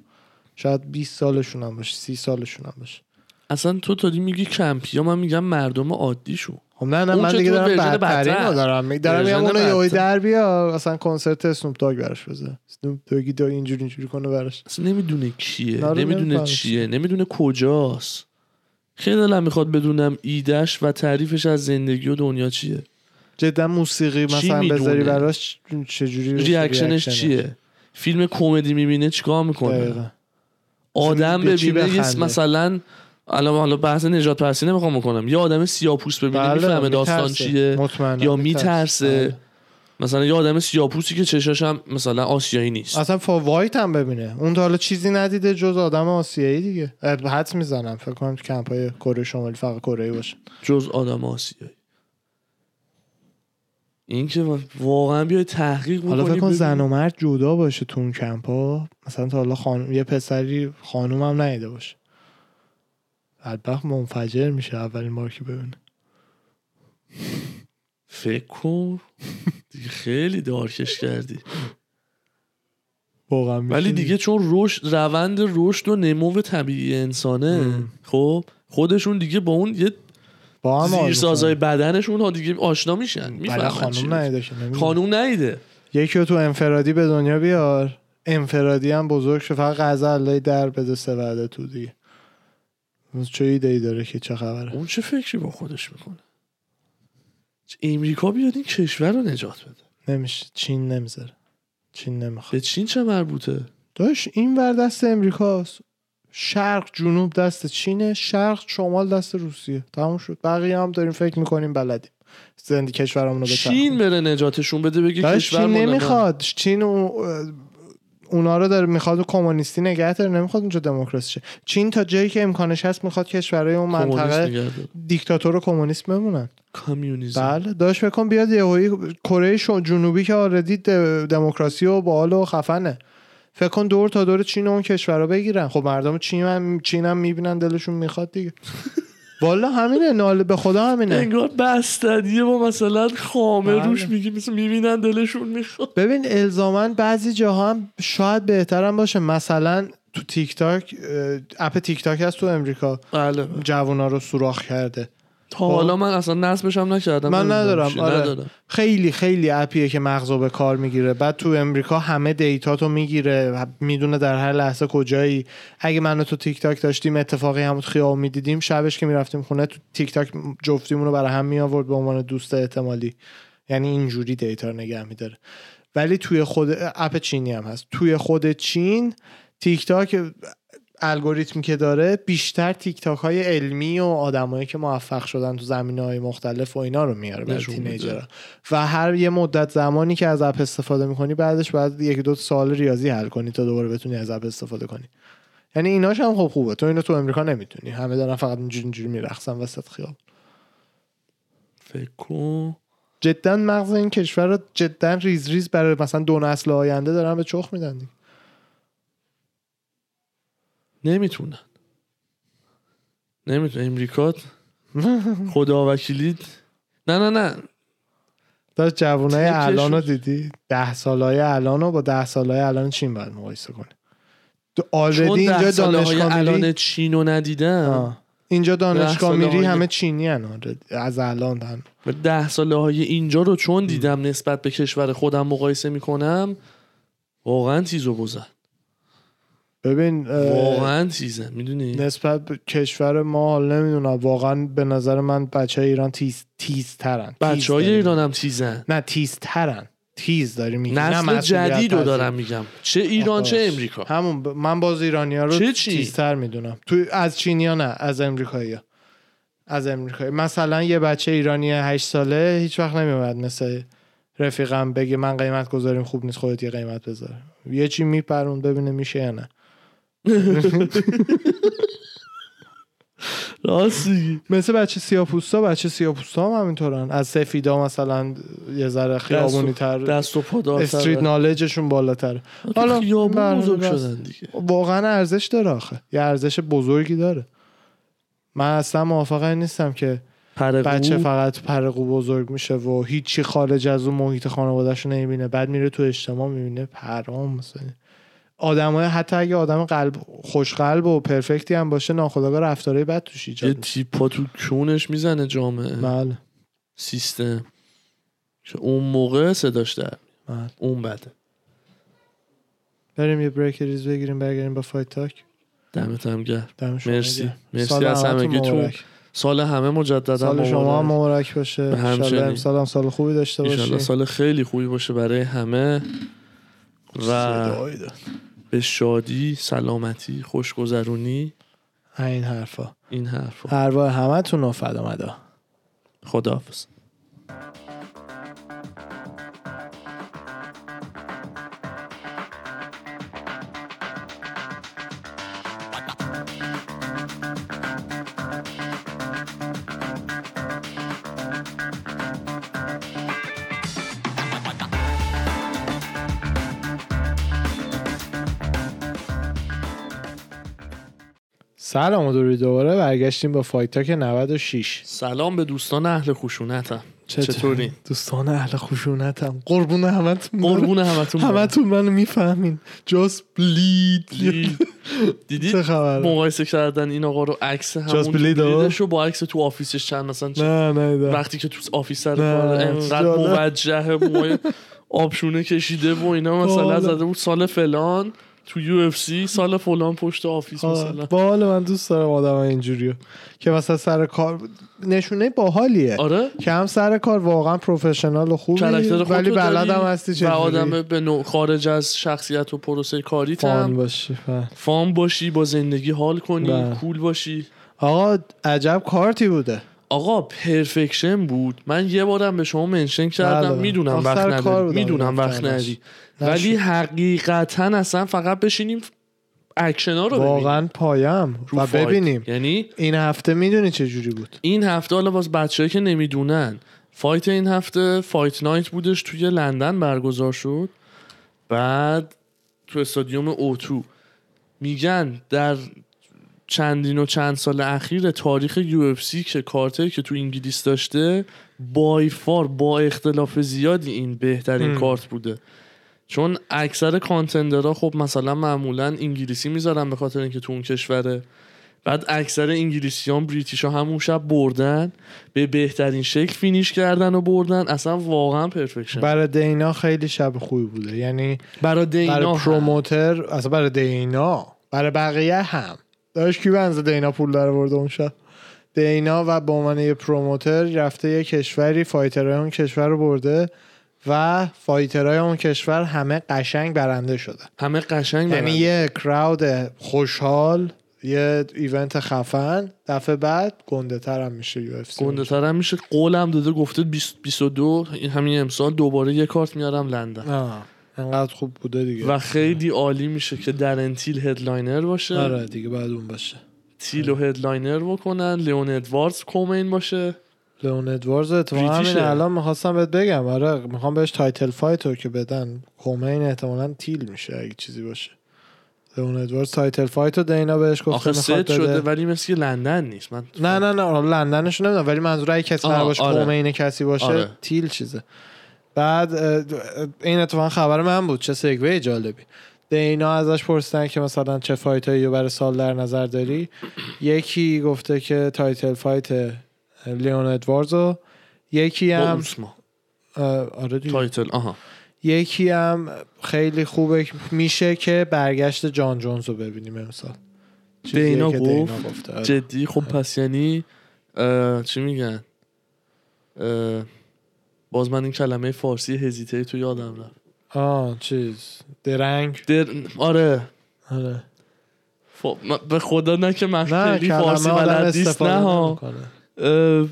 شاید بیست سالشون هم باشه، سی سالشون هم باشه. اصلا تو تا دی میگی کمپیا، من میگم مردم عادی شو. هم نه نه من دیگه دارم بدترین رو دارم میدارم میگم اونو یهوی در بیار اصلا کنسرت اسنوپ داگ براش بزنه، اسنوپ داگی دا اینجوری اینجوری کنه براش، اصلا نمیدونه کیه، نمیدونه چیه، نمیدونه کجاست. خیلی دلم میخواد بدونم ایدهش و تعریفش از زندگی و دنیا چیه. جدا موسیقی مثلا بذاری براش چجوری، ریاکشنش چیه، فیلم کمدی میبینه چیکار میکنه، آدم ببینه مثلا الان حالا بحث نجات پرسی نمیخوام بکنم، یا آدم سیاه‌پوست ببینه میفهمه داستان چیه یا میترسه، مثلا یا آدم سیاه‌پوستی که چشاش هم مثلا آسیایی نیست، اصلا فا وایت هم ببینه، اون تا حالا چیزی ندیده جز آدم آسیایی دیگه. حدس میزنم فکر کنم تو کمپای کره شمالی فقط کره‌ای باشه جز آدم آسیایی. این که واقعا بیای تحقیق بکنی، حالا فکر کن زن و مرد جدا باشه تو اون کمپا، مثلا تا حالا خانم یه پسری خانومم ندیده باشه، البته منفجر میشه اولین بار که ببینه. فکر کن دیگه، خیلی دارکش کردی واقعا. ولی دیگه چون روش روند رشد و نمو طبیعی انسانه، خب خودشون دیگه با اون یه با زیرسازهای بدنشون ها دیگه آشنا میشن، میفهمن. خانوم نیده خانوم نیده یکی رو تو انفرادی به دنیا بیار، انفرادی هم بزرگ شد، فقط غزلای در بده سه وعده تو دیگه. چه ایده‌ای داره که چه خبره؟ اون چه فکری با خودش میکنه؟ امریکا بیاد این کشور رو نجات بده، نمیشه. چین نمیذاره، چین نمیخواد. به چین چه مربوطه؟ داش این ور دست امریکاست، شرق جنوب دست چینه، شرق شمال دست روسیه، تموم شد. بقیه هم داریم فکر میکنیم بلدیم زندگی کشورمون رو بچرخونیم. چین بره نجاتشون بده، بگه کشورمون چین نمیخواد. چین اونا رو داره میخواد کمونیستی نگه داره، نمیخواد اونجا دموکراسی شه. چین تا جایی که امکانش هست میخواد کشورهای اون منطقه دیکتاتور و کمونیست بمونن، کمیونیسم. بله داش بکن بیاد یهویی کره جنوبی که آردی دموکراسی و باحال و خفنه، فکر کن دور تا دور چین اون کشورا بگیرن. خب مردم چین هم چین هم میبینن دلشون میخواد دیگه. والا همینه، ناله به خدا همینه. انگار بستدیه با مثلا خامه بله. روش میگی مثلا میبینن دلشون میخواد. ببین الزامن بعضی جاها هم شاید بهترم باشه، مثلا تو تیک تاک، اپ تیک تاک هست تو امریکا، بله بله. جوونا رو سوراخ کرده. تا حالا من اصلا نصبش هم نکردم، من ندارم. آره. ندارم. خیلی خیلی اپیه که مغزو به کار میگیره، بعد تو امریکا همه دیتاتو میگیره، میدونه در هر لحظه کجایی. اگه منو تو تیک تاک داشتیم، اتفاقی همون خیابون میدیدیم، شبش که میرفتیم خونه تو تیک تاک جفتیمون رو برای هم میآورد به عنوان دوست احتمالی. یعنی اینجوری دیتا نگه میداره. ولی توی خود اپ چینی هم هست، توی خود چین تیک تاک الگوریتمی که داره بیشتر تیک تاک های علمی و آدمایی که موفق شدن تو زمینه‌های مختلف و اینا رو میاره برای تینیجرها. و هر یه مدت زمانی که از اپ استفاده میکنی، بعدش باید یک دو سال ریاضی حل کنی تا دوباره بتونی از اپ استفاده کنی. یعنی ایناش هم خوب خوبه، تو اینو تو امریکا نمیتونی، همه دارن فقط اینجوری اینجوری میرقصن وسط خیابون. فکر کن جدا مغز این کشور رو جدا ریز ریز برای مثلا دو نسل آینده دارن به چخ میدن دیگه. نمیتونن نمیتونن امریکات خدا وکیلیت. نه نه نه داشت جوانای الان رو دیدی، ده سالهای الان رو با ده سالهای الان چین باید مقایسه کنی. آلردی اینجا دانشگاه الان چین رو ندیدم آه. اینجا دانشگاه میری همه چینی هن از الان هن. ده سالهای اینجا رو چون دیدم نسبت به کشور خودم مقایسه میکنم، واقعا تیز و بزن. ببین واقعا چیزه میدونی نسبت به کشور ما، حال نمیدونم واقعا به نظر من بچه های ایران تیز تیزترن. بچه های ایران هم تیزن، نه تیزترن، تیز داری میگی. نسل جدید رو دارم میگم، چه ایران آخاش. چه امریکا. همون ب... من باز ایرانی‌ها رو تیزتر میدونم تو از چینی‌ها، نه از امریکایی‌ها. از امریکایی مثلا یه بچه ایرانی هشت ساله هیچ وقت نمیومد مثل رفیقم بگه من قیمت گذاریم خوب نیست، خودت یه قیمت بذار. یه چی میپرون ببینه میشه یا نه. راستی مثل بچه سیاپوستا، بچه سیاپوستا هم همینطورن. از سفیدا مثلا یه ذره خیابونی تر، دست و پا دارتر، استریت نالجشون بالاتر. حالا خیابون بزرگ شدن دیگه، واقعا ارزش داره آخه، یه ارزش بزرگی داره. من اصلا موافق این نیستم که بچه فقط پرقو بزرگ میشه و هیچی خارج از اون محیط خانواده‌اش نمیبینه، بعد میره تو اجتماع میبینه پرام. مثلا آدمای حتی اگه آدم قلب خوش قلب و پرفکتی هم باشه، ناخودآگاه رفتارهای بد توش ایجاد میشه. یه تیپا تو کونش میزنه جامعه. بله. سیستم. اون موقع صداش در میاد. اون بده. بریم یه بریک ریز بگیریم، برگردیم با فایت تاک. دمت هم گرم. مرسی. مرسی از همگیتون. سال همه مجددا مبارک. سال شما هم مبارک باشه. ان شاء الله سال هم سال خوبی داشته باشی. ان شاء الله سال خیلی خوبی باشه برای همه. و به شادی، سلامتی، خوشگذرونی، این حرفا این حرفا ارواح همتون رو فدا مدا. خداحافظ. سلام و دوری دوباره برگشتیم با فایتاک نود و شش. سلام به دوستان اهل خشونتم. چطوری؟ دوستان اهل خشونتم. قربون همتون. قربون همتون. همتون منو میفهمین. جاست بلید. دیدید مقایسه کردن این آقا رو عکس همون بلیدشو با عکس تو آفیسش چند مثلا نه نه وقتی که تو آفیس سر کار انقدر موجه موی آبشونه کشیده و اینا مثلا زده بود سال فلان تو یو اف سی سال فلان پشت آفیس مثلا. باحال، من دوست دارم آدمای اینجوریه که مثلا سر کار نشونه باحالیه. آره؟ که هم سر کار واقعا پروفشنال و خوبی ولی بلدم هستی چه آدم به نوع خارج از شخصیت و پروسه کاریت فان باشی، فان باشی، با زندگی حال کنی، کول باشی. آقا عجب کارتی بوده. آقا پرفکشن بود. من یه بارم به شما منشن کردم، میدونم وقت نداری، میدونم وقت نداری ولی حقیقتاً اصلا فقط بشینیم اکشنا رو ببینیم، واقعا پایم و ببینیم. یعنی این هفته میدونی چه جوری بود؟ این هفته حالا باز بچه‌ای که نمیدونن، فایت این هفته فایت نایت بودش، توی لندن برگزار شد، بعد تو استادیوم اوتو. میگن در چندین و چند سال اخیر تاریخ یو اف سی که کارتایی که تو انگلیس داشته بای فار با اختلاف زیادی این بهترین ام. کارت بوده، چون اکثر کانتندرها خب مثلا معمولا انگلیسی میذارن به خاطر اینکه تو اون کشوره، بعد اکثر انگلیسیان بریتیش ها همون شب بردن، به بهترین شکل فینیش کردن و بردن. اصلا واقعا پرفکشن. برای دینا خیلی شب خوبی بوده، یعنی برای دینا، برای پروموتر، اصلا برای دینا، برای بقیه هم داشت کی بنزه دینا پول داره برده اون شب. دینا و به عنوان یه پروموتر رفته یه کشوری، فایترهای اون کشور رو برده و فایترهای اون کشور همه قشنگ برنده شده، همه قشنگ برنده. یعنی یه کراود خوشحال، یه ایونت خفن. دفعه بعد گنده تر هم میشه یو اف سی، گنده تر هم میشه. قولم داده، گفته بیست و دو همین امسال دوباره یه کارت میارم لندن. آه. انقدر خوب بوده دیگه و خیلی عالی میشه که درنتیل هدلاینر باشه. آره دیگه بعد اون باشه تیلو هدلاینر بکنن، لیون ادواردز کومین باشه. لیون ادواردز اتفاقا همین الان می‌خواستم بهت بگم، آره میخوام بهش تایتل فایتو که بدن، کومین احتمالاً تیل میشه اگه چیزی باشه. لیون ادواردز تایتل فایتو دینا بهش گفت آخه سد شده ولی مثل لندن نیست. من نه نه نه لندنش نمیدونم ولی منظور اگه کسی باشه، آره. کومین کسی باشه، آره. تیل چیزه. بعد این اتفاق خبر من بود. چه سگوی جالبی. دینا ازش پرسیدن که مثلا چه فایت هایی رو برای سال در نظر داری، یکی گفته که تایتل فایت لیون ادواردزو، یکی هم آره تایتل آها، یکی هم خیلی خوبه میشه که برگشت جان جونز رو ببینیم امسال. دینا گفت جدی؟ خب پس یعنی چی میگن؟ اه باز من این کلمه فارسی هزیته تو یادم رفت. آه چیز درنگ در... آره آره ف... به خدا نه که من خیلی فارسی بلد نیست. نه ها اه...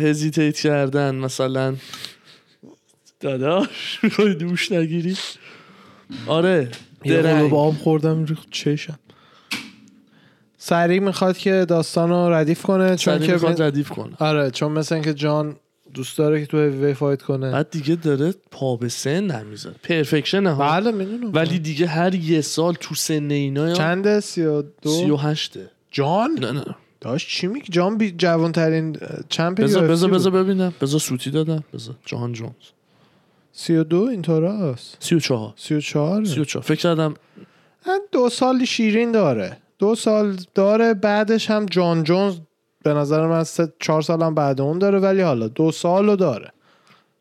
هزیتیت کردن مثلا داداش روی دوش نگیری. آره درنگ. یه با آب خوردم چشم. سریع میخواد که داستان رو ردیف کنه، چون که میخواد ردیف کنه. آره چون مثلا اینکه جان دوست داره که تو وی فایت کنه، بعد دیگه داره پا به سن نمیذاره. پرفکشن ها بله میدونم، ولی دیگه هر یه سال تو سن اینا چنده؟ سی و دو سی و هشت جان؟ نه نه داشت چی میگه؟ جان بی... جوانترین چمپ بذار بذار بذار ببینم بذار سوتی دادم بذار جان جونز سی و دو اینطوره است. سی و چهار سی و چهار سی و چهار فکر کردم دو سال شیرین داره، دو سال داره بعدش هم جان جونز به نظر من سه چهار سال هم بعد اون داره، ولی حالا دو سالو داره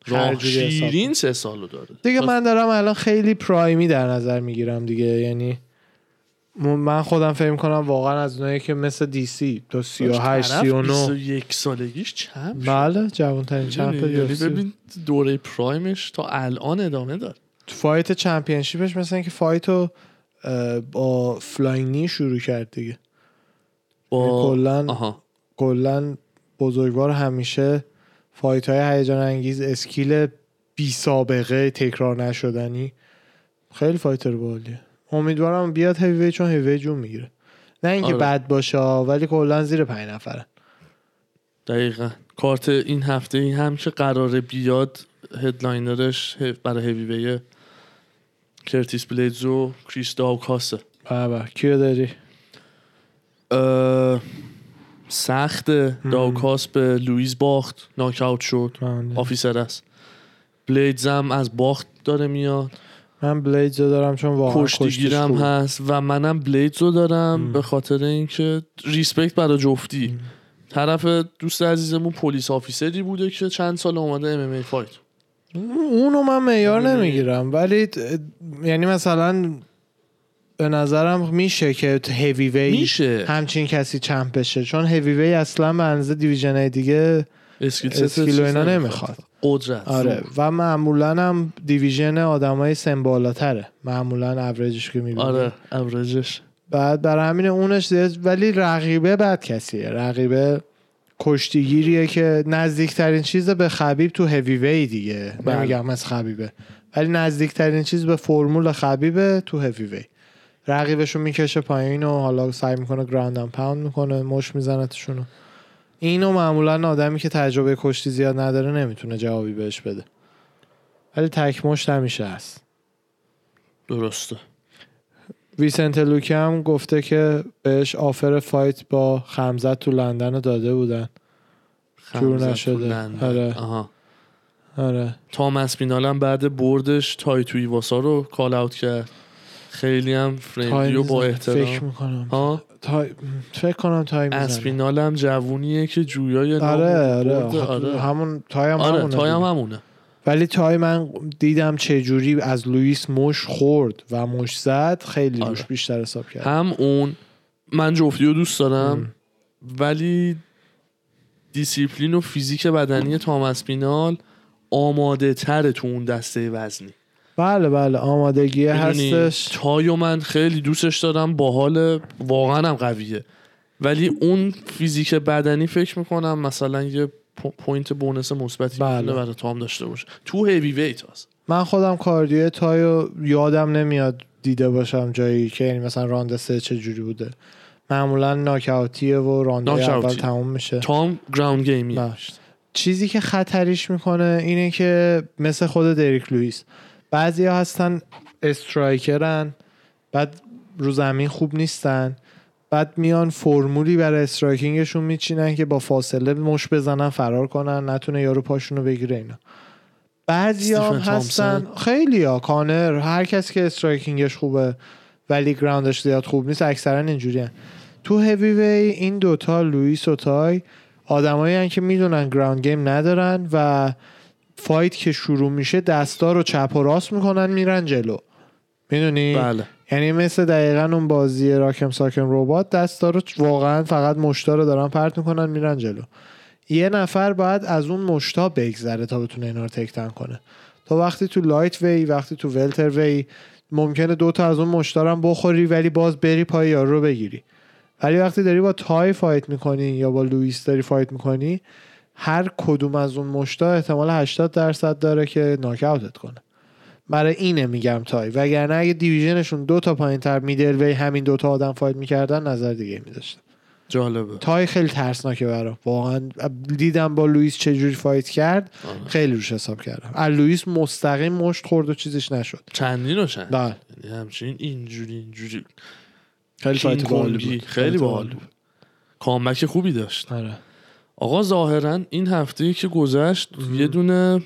راه شیرین، سه سالو داره دیگه. من دارم الان خیلی پرایمی در نظر میگیرم دیگه، یعنی من خودم فهم کنم واقعا از اونایی که مثل دی سی تا سی و هشت سی و نه بیست و یک سالگیش چمپ. بله جوانترین چمپ. ببین دوره پرایمش تا الان ادامه داره. تو فایت چمپیونشیپش مثلا اینکه فایتو با فلاینی شروع کرد دیگه، با کلان آها کلن بزرگوار همیشه فایت های هیجان انگیز، اسکیل بی سابقه، تکرار نشدنی، خیلی فایتر بالیه. امیدوارم بیاد هیوی چون هیوی جون میگیره، نه اینکه آره. بد باشه ولی کلن زیر پنج نفره. دقیقا کارت این هفته این هم که قراره بیاد هدلاینرش برای هیویه کرتیس بلیدز و کریس داوکاسه. بابا کیو داری؟ سخته. داوکاس به لوئیس باخت، ناکاوت شد، آفیسر است. بلیدز هم از باخت داره میاد. من بلیدز رو دارم چون واقعا کشتیگیرم هست و منم بلیدز رو دارم ام. به خاطر اینکه ریسپکت برای جفتی ام. طرف دوست عزیزمون پلیس آفیسری بوده که چند سال اومده ام ام ای فایت، اونو من معیار نمیگیرم، ولی یعنی مثلا به نظرم میشه که هیوی وی میشه همچین کسی چمپ بشه، چون هیوی وی اصلا منزه دیویژن‌های دیگه اسکیل و اینا نمیخواد قدرت. آره و معمولا هم دیویژن آدمای سن بالاتره معمولا اوریجش که میبینی. آره اوریجش بعد برای همین اونش دید. ولی رقیبه بد کسیه، رقیبه کشتیگیریه که نزدیکترین چیز به خبیب تو هیوی وی دیگه، نمیگم از خبیبه ولی نزدیکترین چیز به فرمول خبیبه تو هیوی وی. رقیبشو میکشه پایین و حالا سعی میکنه گراند اند پاوند میکنه، مش میزنتشونو. اینو معمولا آدمی که تجربه کشتی زیاد نداره نمیتونه جوابی بهش بده، ولی تک مشت همیشه هست. درسته. ویسنت لوکی هم گفته که بهش آفر فایت با خمزت تو لندن رو داده بودن، جور نشده. آره. آها. آره. تامس پینال هم بعد بردش تای تویواسا رو کال اوت کرد، خیلی هم فرندلی و با احترام. فکر میکنم ها تا... فکر کنم تای میزنه. اسپینال هم جوونیه که جویای نام. آره آره. آره همون تای هم آره همونه. تای هم همونه. ولی تای من دیدم چه جوری از لوئیس مش خورد و مش زد، خیلی آره. روش بیشتر حساب کرد. هم اون من جفتیو دوست دارم ام. ولی دیسیپلین و فیزیک بدنی تام اسپینال آماده تره تو اون دسته وزنی. بله بله آمادگی هستش. تایو من خیلی دوستش دارم، باحال، واقعا هم قویه، ولی اون فیزیک بدنی فکر میکنم مثلا یه پوینت بونس مثبتی بله. برای تام داشته باشه تو هیوی ویت هست. من خودم کاردیو تایو یادم نمیاد دیده باشم جایی که یعنی مثلا راند سه چه جوری بوده، معمولا ناکاوتیه و راند اول تموم میشه. تام گراوند گیمی داشت. چیزی که خطریش میکنه اینه که مثل خود دریک لوئیس بعضی ها هستن استرایکرن، بعد رو زمین خوب نیستن، بعد میان فرمولی برای استرایکینگشون میچینن که با فاصله مش بزنن فرار کنن نتونه یارو پاشونو بگیره اینا. بعضی ها هستن خیلی ها کانر، هر کسی که استرایکینگش خوبه ولی گراوندش زیاد خوب نیست، اکثرا اینجوری هن. تو هیوی وی این دوتا لوئیس و تای آدمایی هن که میدونن گراوند گیم ندارن و فایت که شروع میشه دستا رو چپ و راست میکنن میرن جلو، میدونی؟ بله. یعنی مثل دقیقا اون بازی راکم ساکم ربات، دستا رو واقعا فقط مشتا رو دارن پرت میکنن میرن جلو. یه نفر باید از اون مشتا بگذره تا بتونه اینا رو تکتن کنه. تا وقتی تو لایت وی وقتی تو ولتر وی ممکنه دوتا از اون مشتا هم بخوری ولی باز بری پای یارو رو بگیری، ولی وقتی داری با تای فایت میکنی یا با لوئیس داری فایت میکنی هر کدوم از اون مشتا احتمال هشتاد درصد داره که ناکاوتت کنه. برای اینه میگم تای، وگرنه اگه دیویژنشون دو تا پایین تر میدل وی همین دو تا آدم فایت میکردن نظر دیگه میداشتن. جالبه. تای خیلی ترسناکه برام، واقعا دیدم با لوئیس چجوری فایت کرد آه. خیلی روش حساب کردم. از لوئیس مستقیم مشت خورد و چیزش نشد. چندین و چند. بله. همچنین اینجوری اینجوری. خیلی فایت باحال بود. خیلی باحال بود. کامبک خوبی داشت. آره. آقا ظاهرا این هفته که گذشت یه دونه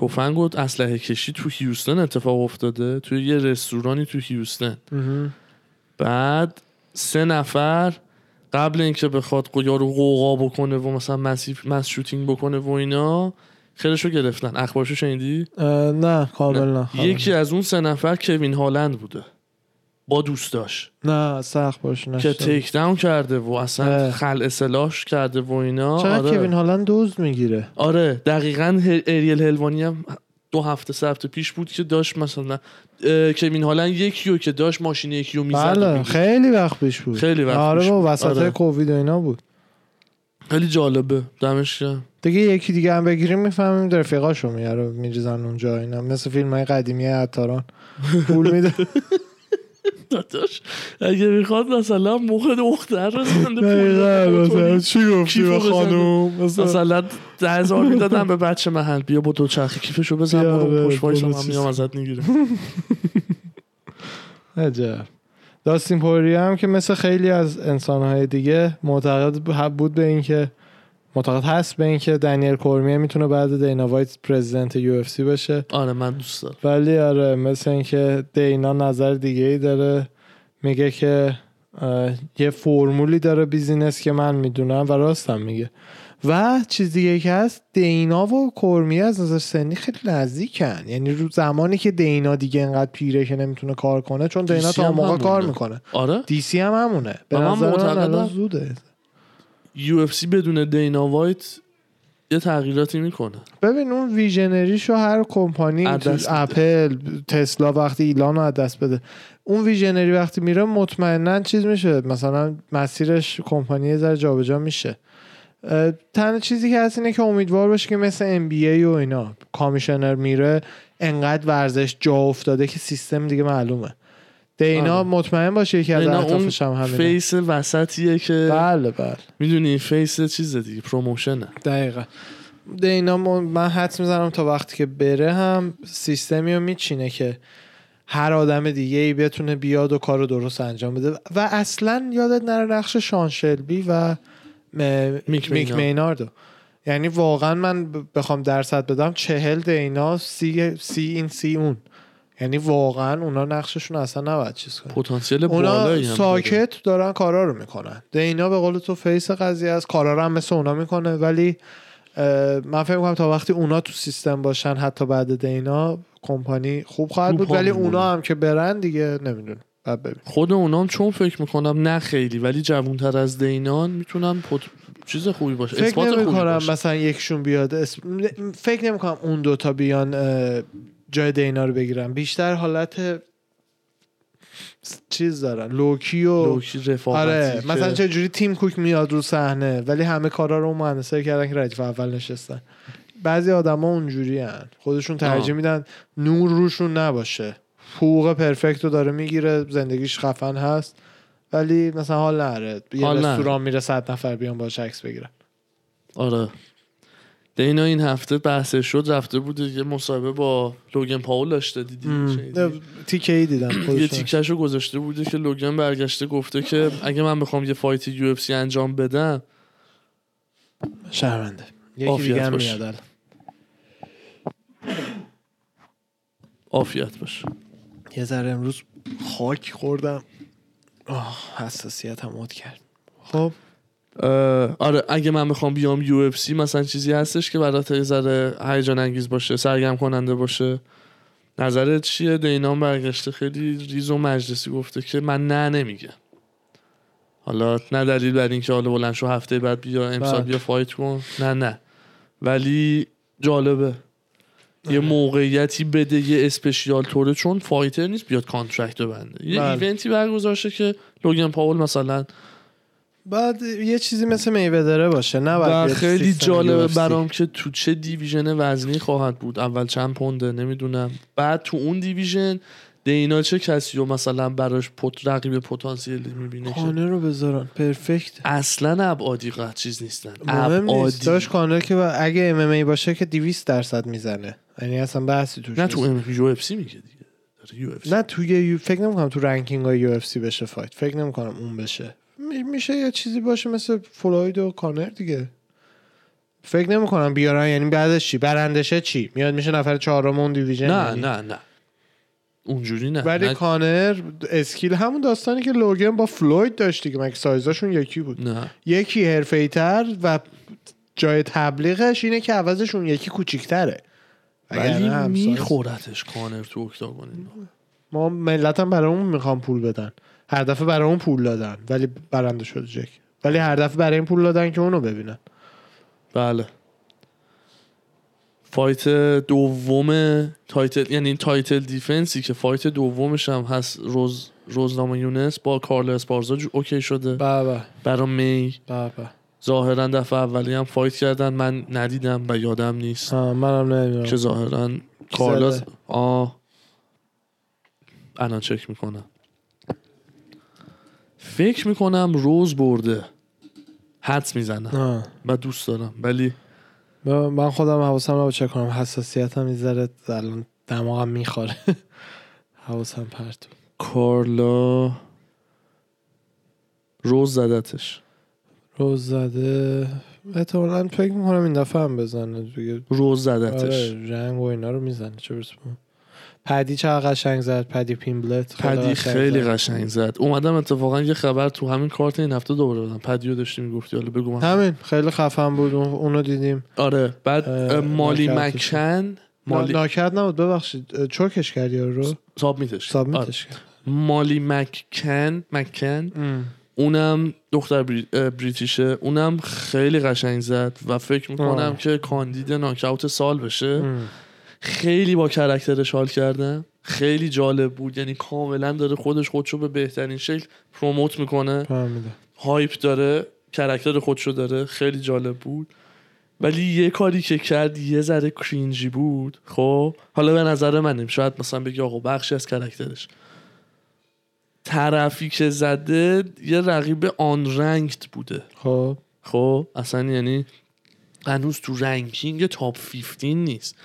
تفنگ و اسلحه کشی تو هیوستن اتفاق افتاده، توی یه رستورانی تو هیوستن. بعد سه نفر قبل اینکه بخواد یارو قوقا بکنه و مثلا مسیف مس شوتینگ بکنه و اینا خیرشو گرفتن. اخبارشو شنیدی؟ نه کامل نه. یکی از اون سه نفر کوین هالند بوده با دوستاش. نه سخت باش نشد که تیک داون کرده و اصلا خلع سلاحش کرده و اینا. چرا آره. کوین هالند دوز میگیره. آره دقیقاً. اریل هلوانی هم دو هفته سه هفته پیش بود که داشت مثلا کوین هالند یکیو که داشت ماشین یکیو میزد. بله خیلی وقت پیش بود. خیلی وقت آره پیش بود. وسط آره. کووید و اینا بود. خیلی جالبه. دمش گرم. دیگه یکی دیگه هم بگیریم میفهمیم رفیقاشو میاره میریزن اونجا اینا، مثل فیلمای قدیمی عطاران پول میده. داداش اگه میخواد مثلا مخ دختر رو زنده پول مثلا چی گفتی به خانوم مثلا ده هزار میدادم به بچه محل بیا با دو چرخ کیفشو بزن برو پشت وایسم من میام ازت میگیرم. عجب. داستین پوری هم که مثل خیلی از انسان‌های دیگه معتقد بود به این که معتقد هست به این که دنیل کورمیه میتونه بعد دینا وایت پرزیدنت یو اف سی بشه. آره من دوست دارم. ولی آره مثل این که دینا نظر دیگه‌ای داره، میگه که یه فرمولی داره بیزینس که من میدونم و راستم میگه. و چیز دیگه که هست، دینا و کورمیه از نظر سنی خیلی نزدیکن، یعنی رو زمانی که دینا دیگه انقدر پیره که نمیتونه کار کنه، چون دینا تا موقع کار میکنه. آره دی سی هم همونه. به نظر معتقدم زوده یو اف سی بدون دینا وایت یه تغییراتی میکنه. ببین اون ویژنریشو هر کمپانی، اپل، تسلا، وقتی ایلان رو از دست بده، اون ویژنری وقتی میره مطمئناً چیز میشه، مثلا مسیرش کمپانی زر جابجا میشه. تنها چیزی که هست اینه که امیدوار باشه که مثل ام بی ای و اینا کامیشنر میره، انقدر ورزش جا افتاده که سیستم دیگه معلومه. دینا آه. مطمئن باشه یکی از اهدافش هم همینه. فیس وسطیه که بله بله میدونی فیس چیز دیگه پروموشنه. دقیقاً دینا من حدس میزنم تا وقتی که بره هم سیستمی رو میچینه که هر آدم دیگه ای بتونه بیاد و کارو درست انجام بده. و اصلاً یادت نره نقش شان شلبی و میک میناردو، یعنی واقعا من بخوام درصد بدم چهل دینا سی سی این سی اون، یعنی واقعا اونا نقششون اصلا نباید چیز کنه، پتانسیل بالایی هم ساکت دارن کارا رو میکنن. دینا به قول تو فیس قضیه از کارا رو هم مثل اونا میکنه، ولی من فکر میکنم تا وقتی اونا تو سیستم باشن حتی بعد دینا کمپانی خوب خواهد بود. ولی اونا هم که برن دیگه نمیدونم. خود اونام چون فکر میکنم نه خیلی ولی جوانتر از دینان میتونم پت... چیز خوبی باشه. فکر نمیکنم مثلا یکشون بیاد اسم... فکر نمیکنم اون دوتا بیان جای دینا رو بگیرن. بیشتر حالت چیز دارن، لوکی و لوکی رفاقتی. آره که... مثلا چه جوری تیم کوک میاد رو صحنه ولی همه کارا رو مهندسه کردن که ردیف اول نشستن. بعضی آدما اونجوری ان، خودشون ترجیح میدن نور روشون نباشه، حقوق پرفکت رو داره میگیره، زندگیش خفن هست، ولی مثلا حال نره یه رستوران میره صد نفر بیان باش عکس بگیرن. آره دینا این هفته بحثش شد، رفته بود یه مصاحبه با لوگن پاول داشته، دیدی تیکه ای دیدم یه تیکش رو گذاشته بوده که لوگن برگشته گفته که اگه من بخوام یه فایت یو اف سی انجام بدم شرمنده، یکی دیگه میاد الان. عافیت باشه. یه ذره امروز خاک خوردم، حساسیت هم اوت کرد. خب آره اگه من بخوام بیام یو اف سی مثلا چیزی هستش که برات یه ذره هیجان انگیز باشه، سرگرم کننده باشه. نظرت چیه؟ دینا برگشته خیلی ریز و مجلسی گفته که من نه نمیگم. حالا نه دلیل بر این که حالا بلند شو هفته بعد بیا امسال بیا فایت کن، نه نه، ولی جالبه یه موقعیتی بده، یه اسپشیال توره، چون فایتر نیست بیاد کانترکت بنده. یه بلد. ایونتی برگزار شه که لوگن پاول مثلا بعد یه چیزی مثل میودره باشه، نه بعد خیلی جالبه برام که تو چه دیویژن وزنی خواهد بود، اول چند پونده نمیدونم، بعد تو اون دیویژن دینا چه کسی رو مثلا براش پت رقیب پتانسیلی میبینه. کانر رو بذارن پرفکت، اصلا ابعادی قد چیز نیستن. ابعادی داش کانر که اگه ام ام ای باشه که دویست درصد میزنه، یعنی اصلا بحثی توش نه. تو ام یو اف سی میگه دیگه داره یو اف سی، نه تو یو... فکر نمی‌کنم تو رنکینگ های یو اف سی بشه فایت، فکر نمی‌کنم اون بشه. می... میشه یه چیزی باشه مثل فلوید و کانر دیگه، فکر نمی‌کنم بیارن. یعنی بعدش چی؟ برندشه چی میاد میشه نفر چهارم اون دیویژن؟ نه یعنی. نه نه اونجوری نه. ولی نه... کانر اسکیل همون داستانی که لوگن با فلوید داشتی که مگه سایزاشون یکی بود؟ نه. یکی حرفه‌ای‌تر و جای تبلیغش اینه که عوضشون یکی کوچیک‌تره، ولی میخورتش کانر تو اکتاگون. ما ملتم برای اون میخوام پول بدن، هر دفعه برای اون پول دادن ولی برنده شد جک، ولی هر دفعه برای این پول دادن که اونو ببینن. بله فایت دوم تایتل، یعنی تایتل دیفنسی که فایت دومش هم هست، روز روزنامه یونس با کارل اسپارزا اوکی شده بابا برای می بابا. ظاهرا دفعه اولی هم فایت کردن، من ندیدم و یادم نیست. آه منم نمیدونم که ظاهرا کارلاس آه الان چک میکنم، فکر میکنم روز برده، حدس میزنم و دوست دارم، ولی من خودم حواسم رو چک کنم، حساسیتم میذاره الان دماغم میخوره حواسم پرت. کارلا روز زدتش. روز زده احتمالاً فکر میکنم این دفعه هم بزنه دیگه. روز زدتش آره، رنگ و اینا رو میزنه. چه برسه پدی چه قشنگ زد. پدی پیمبلت پدی خیلی قشنگ زد. اومدم اتفاقا یه خبر تو همین کارت این هفته دوباره دادم. پدی رو داشتی میگفتی حالا بگو. همین خیلی خفن بود، اونو دیدیم آره. بعد مالی مکن مالی... ناکرد نبود ببخشید، چوکش کردی رو سابمیتش سابمیتش آره. کرد مالی مکن مکن ام. اونم دختر بری... بریتیشه، اونم خیلی قشنگ زد و فکر میکنم آه. که کاندید ناکاوت سال بشه. ام. خیلی با کرکترش حال کردم، خیلی جالب بود. یعنی کاملا داره خودش خودشو به بهترین شکل پروموت میکنه، هایپ داره، کرکتر خودشو داره، خیلی جالب بود. ولی یه کاری که کرد یه ذره کرینجی بود. خب حالا به نظر منم شاید مثلا بگی آقا بخشی از کرکترش، طرفی که زده یه رقیب آن رنگت بوده. خب خب اصلا یعنی هنوز تو رنکینگ تاپ پانزده نیست.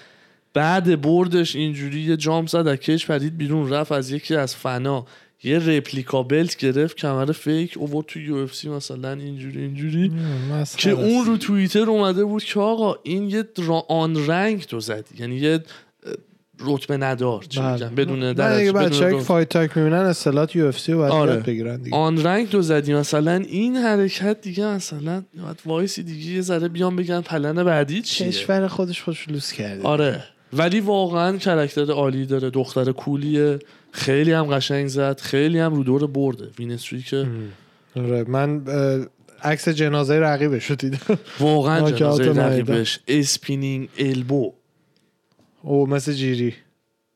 بعد بردش اینجوری یه جام زد اکش پرید بیرون، رفت از یکی از فنا یه رپلیکا بلت گرفت، کمر فیک اوورد تو یو اف سی مثلا اینجوری اینجوری که اون رو توییتر اومده بود که آقا این یه آن رنگ تو زدی، یعنی یه رتبه ندار چی میگم بدون درجه. بچه‌ها که فایت تاک میبینن اصطلاحات یو اف سی رو یاد بگیرن دیگه. آن رنگ تو زدی مثلا این حرکت دیگه، مثلا بعد وایسی دیگه یه ذره بیان بگن پلن بعدی چیه. کشور خودش خودش لوس کرده آره. ولی واقعا کاراکتر عالی داره، دختر کولیه، خیلی هم قشنگ زد، خیلی هم رو دور برده وینستری که آره. من عکس جنازه رقیبش رو دیدم واقعا جنازه رقیبش اسپینینگ البو او مثل جیری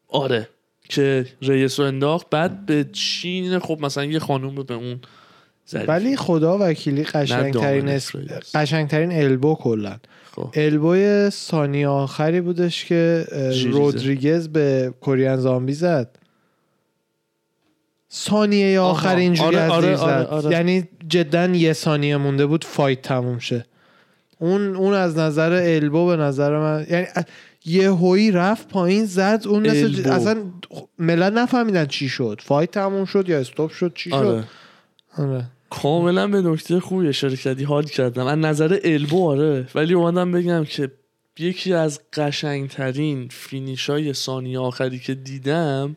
آره که رئیس رو انداخت بعد به چین. خب مثلا یه خانوم به اون زد، ولی خدا وکیلی قشنگترین اس... قشنگترین البو کلا خب. البوی ثانیه آخری بودش که رودریگز به کورین زامبی زد، ثانیه آخر اینجوری آره، آره، از زیر آره، آره، آره. یعنی جدا یه ثانیه مونده بود فایت تموم شه. اون اون از نظر البو به نظر من یعنی یه هوی رفت پایین زد اون مثل اصلا ملت نفهمیدن چی شد، فایت تموم شد یا استاپ شد چی شد آره. آره. کاملا به نکته خوبی اشاره کردی، حال کردم از نظر البو آره. ولی اومدم بگم که یکی از قشنگترین فینیشای ثانیه آخری که دیدم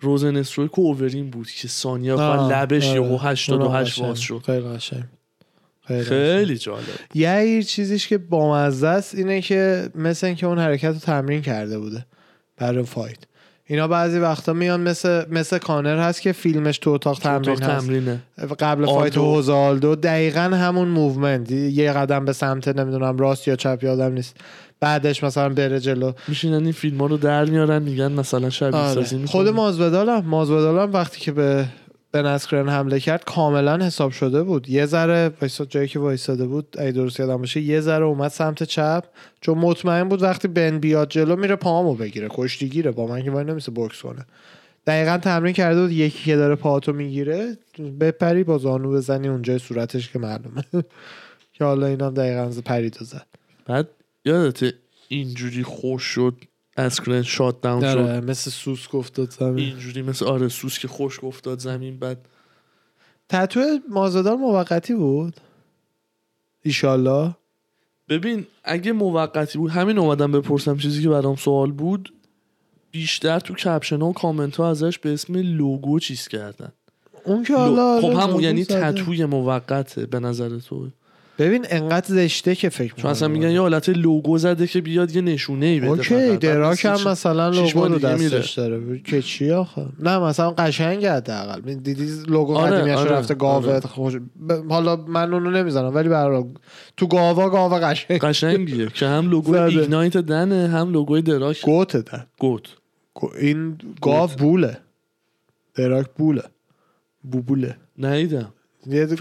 روزنستروی که اوورین بود که ثانیه آخر لبش یهو هشتاد و هشت باز شد. خیلی قشنگ خیلی جالب. یه یه چیزیش که بامزه است اینه که مثل اینکه اون حرکت رو تمرین کرده بوده برای فایت. اینا بعضی وقتا میان مثل مثل کانر هست که فیلمش تو اتاق تمرین هست قبل فایت هوز آلدو، دقیقاً همون موومنت، یه قدم به سمت نمیدونم راست یا چپ یادم نیست، بعدش مثلا بره جلو. میشینن این فیلم‌ها رو در میارن میگن مثلا شبیه سازی می‌کنه. خود مازودالم مازودالم وقتی که به به نسکرن حمله کرد کاملا حساب شده بود. یه ذره جایی که وایساده بود اگه درست یادم باشه یه ذره اومد سمت چپ چون مطمئن بود وقتی بن بیاد جلو میره پاهامو بگیره، کشتیگیره با من که وای نمیشه بوکس کنه. دقیقاً تمرین کرده بود یکی که داره پاهاتو میگیره بپری با زانو بزنی اونجای صورتش که معلومه که حالا اینم دقیقاً پریدو زد. بعد یادت اینجوری خوش شد اسکرین شات داون شد مثل سوسک افتاد زمین اینجوری مثل آره سوسک خشک افتاد زمین. بعد تتو مازادار موقتی بود ایشالله. ببین اگه موقتی بود همین اومدم بپرسم، چیزی که برام سوال بود بیشتر تو کپشن ها و کامنت ها ازش به اسم لوگو چیز کردن اون که حالا خب همون یعنی تتوی موقته به نظر تو؟ ببین انقدر زشته که فکر می‌کنم مثلا میگن یه حالت لوگو زده که بیاد یه نشونه‌ای بده. اوکی دراک هم مثلا لوگو رو دستش داره که چی آخه نه مثلا قشنگه حداقل دیدی لوگو قدیمیش آره، آره، رفته گاوه آره. خوش... ب... حالا من اونو نمیزنم ولی برای تو گاوا گاوا قشنگ قشنگیه که هم لوگو ایگنایت دنه هم لوگوی دراک گوت دن گوت این گاو بوله دراک بوله بوبوله نهیدم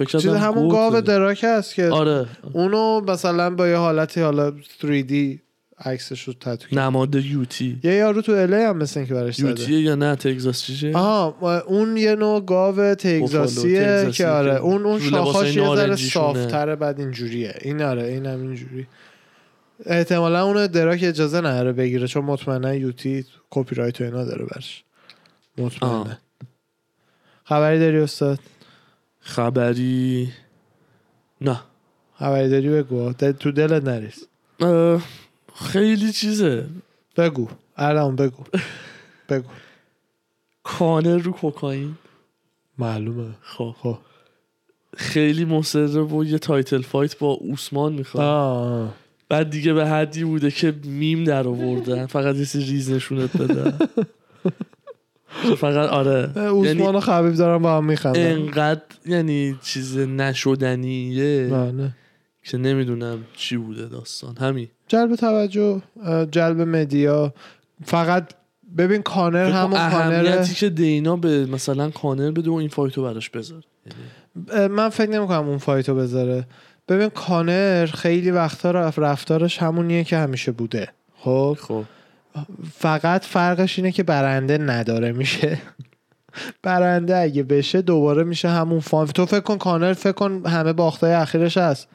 چیز همون گاو دراک هست که آره. اونو مثلا با یه حالتی حالا تری دی عکسش رو تتو کرد نماد یوتی یه یارو تو الی هم مثلا که براش زده یوتی یا نه تگزاس چیه آها اون یه نوع گاو تگزاسیه که آره اون اون شاخاش یه ذره صافتره بعد اینجوریه این آره اینم اینجوری احتمالاً اون دراک اجازه نره بگیره چون مطمئنا یوتی کپی رایت و اینا داره برش مطمئنا. خبری داری استاد؟ خبری نه. خبری داری بگو، دل تو دلت نریز. خیلی چیزه. بگو الان بگو بگو. کانر رو کوکائین معلومه. خب خب خیلی مصره و یه تایتل فایت با عثمان میخواد. بعد دیگه به حدی بوده که میم در آوردن فقط یه سری ریز نشونت بدن. فقط آره عثمان و خبیب دارن با هم میخندن. انقدر یعنی چیز نشدنیه معنی که نمیدونم چی بوده داستان. همین جلب توجه، جلب مدیا. فقط ببین کانر همون کانره. اهمیتی که دینا به مثلا کانر بده و این فایتو براش بذاره من فکر نمیکنم اون فایتو بذاره. ببین کانر خیلی وقتا رفتارش همونیه که همیشه بوده. خب خب فقط فرقش اینه که برنده نداره میشه. برنده اگه بشه دوباره میشه همون فان. تو فکر کن کانر، فکر کن همه باختای اخیرش هست،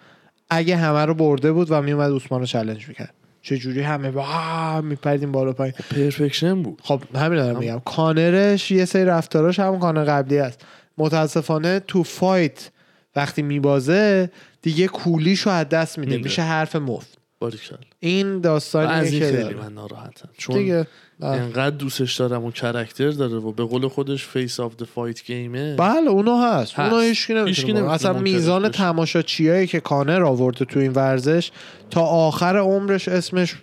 اگه همه رو برده بود و میومد عثمان رو چالش میکرد چجوری همه با میپریدیم بالا پایین. پرفکشن بود. خب همین دارم میگم کانرش یه سری رفتاراش همون کانر قبلی است. متاسفانه تو فایت وقتی میبازه دیگه کولیشو از دست میده، میشه حرف مفت. باریکل. این داستانیه که خیلی من ناراحتم چون دیگه انقدر دوستش دارم و کاراکتر داره و به قول خودش فیس آف دی فایت گیمه. بله اونو هست, هست. اونو هیچکی نمیتونه. اصلا میزان تماشاچیایی که کانر آورده تو این ورزش تا آخر عمرش اسمش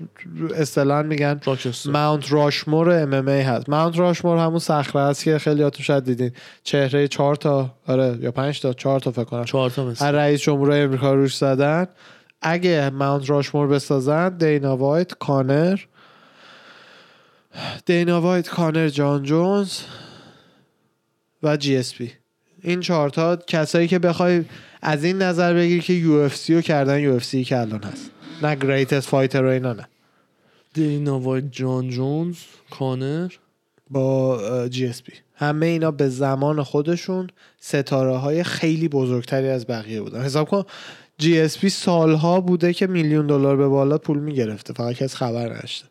اصطلاحاً میگن ماونت راشمور ام ام ای هست. ماونت راشمور همون صخره است که خیلیاتون شاید دیدین، چهره چهار تا آره یا پنج تا چهار تا فکر کنم چهار تا مثلا رئیس جمهور امریکا روش زدن. اگه ماونت راشمور بسازن دینا وایت کانر دینا وایت کانر جان جونز و جی اس پی، این چهار تا کسایی که بخوای از این نظر بگیری که یو اف سی رو کردن، یو اف سی که الان هست نه گریتست فایتر و اینا. نه دینا وایت، جان جونز، کانر با جی اس پی، همه اینا به زمان خودشون ستاره های خیلی بزرگتری از بقیه بودن. حساب کن جی اس پی سالها بوده که میلیون دلار به بالا پول میگرفته فقط کس خبر نداشته.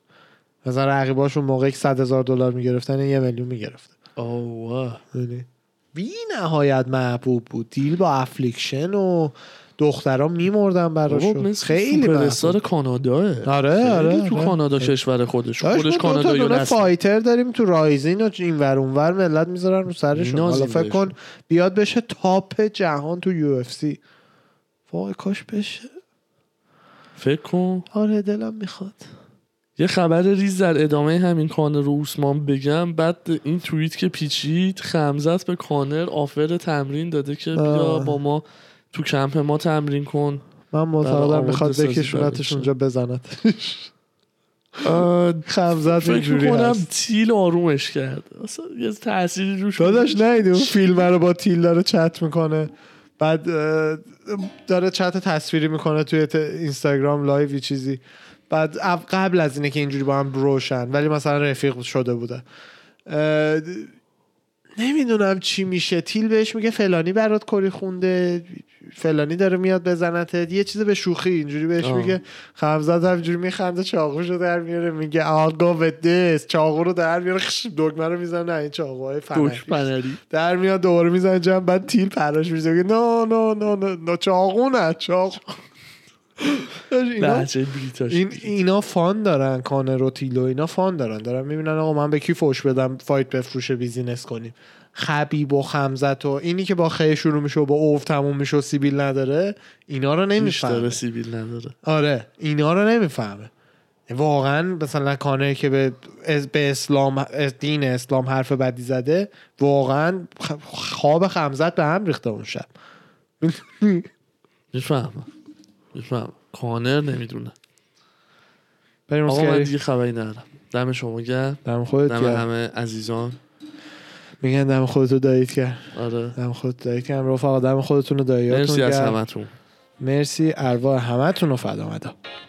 مثلا رقیباشون موقعی صد هزار دلار میگرفتن یه میلیون میگرفته. اوه بی نهایت محبوب بود. دیل با افلیکشن و دخترها میمردن براشون. خیلی بسار کاناداه. آره آره تو کانادا کشور خودش. خودش کانادایی هست. فایتر داریم تو رایزین و اینور اونور ملت میذارن رو سرشون. حالا فکر کن بیاد بشه تاپ جهان تو یو اف سی. وای کاش بشه. فکر کن آره دلم میخواد. یه خبر ریز در ادامه همین کانر رو عثمان بگم. بعد این توییت که پیچید خمزت به کانر آفر تمرین داده که بیا با ما تو کمپ ما تمرین کن. من معتقدم میخواد بکشونتش اونجا بزنتش. خمزت اینجوری هست. فکر تیل آرومش کرد اصلا یه تأثیری روش داداش. نهیدیم فیلم رو با تیل داره چت میکنه بعد داره چت تصویری میکنه توی اینستاگرام لایو یه چیزی. بعد قبل از اینه که اینجوری با هم بروشن ولی مثلا رفیق شده بوده. نمیدونم چی میشه. تیل بهش میگه فلانی برات کری خونده، فلانی داره میاد بزنتت، یه چیز به شوخی اینجوری بهش آه. میگه. خمزت همجوری میخنده چاقوشو در میاره میگه I'll go with this. چاقو رو در میاره دکمه رو میزنه. این چاقوهای فنری در میاد دوباره میزنه جمع. بعد تیل پراش میزنه میگه نو نو نو نو چاقو نه چاقو. اینا این اینا فان دارن کانر رو تیلو اینا فان دارن دارن میبینن آقا من به کی فوش بدم فایت بفروشه بیزینس کنیم. خبیب و خمزت و اینی که با خیه شروع میشه و با اوف تموم میشه و سیبیل نداره اینا رو نمیفهمه. سیبیل نداره آره اینا رو نمیفهمه واقعا. مثلا کانر که به به اسلام دین اسلام حرف بدی زده واقعا خواب خمزت به هم ریخته اون شب. نمیفهمه میفهم کانر نمیدونه. آقا من دیگه خبری ندارم. دم شما گرم. دم خودت گرم. دم همه عزیزان. میگن دم خودتو دایید کرد. آره دم خودت دایید کرد. رفقا دم خودتون رو داییاتون گرم. مرسی از همتون. مرسی. ارواح همتون رو فدا مدام.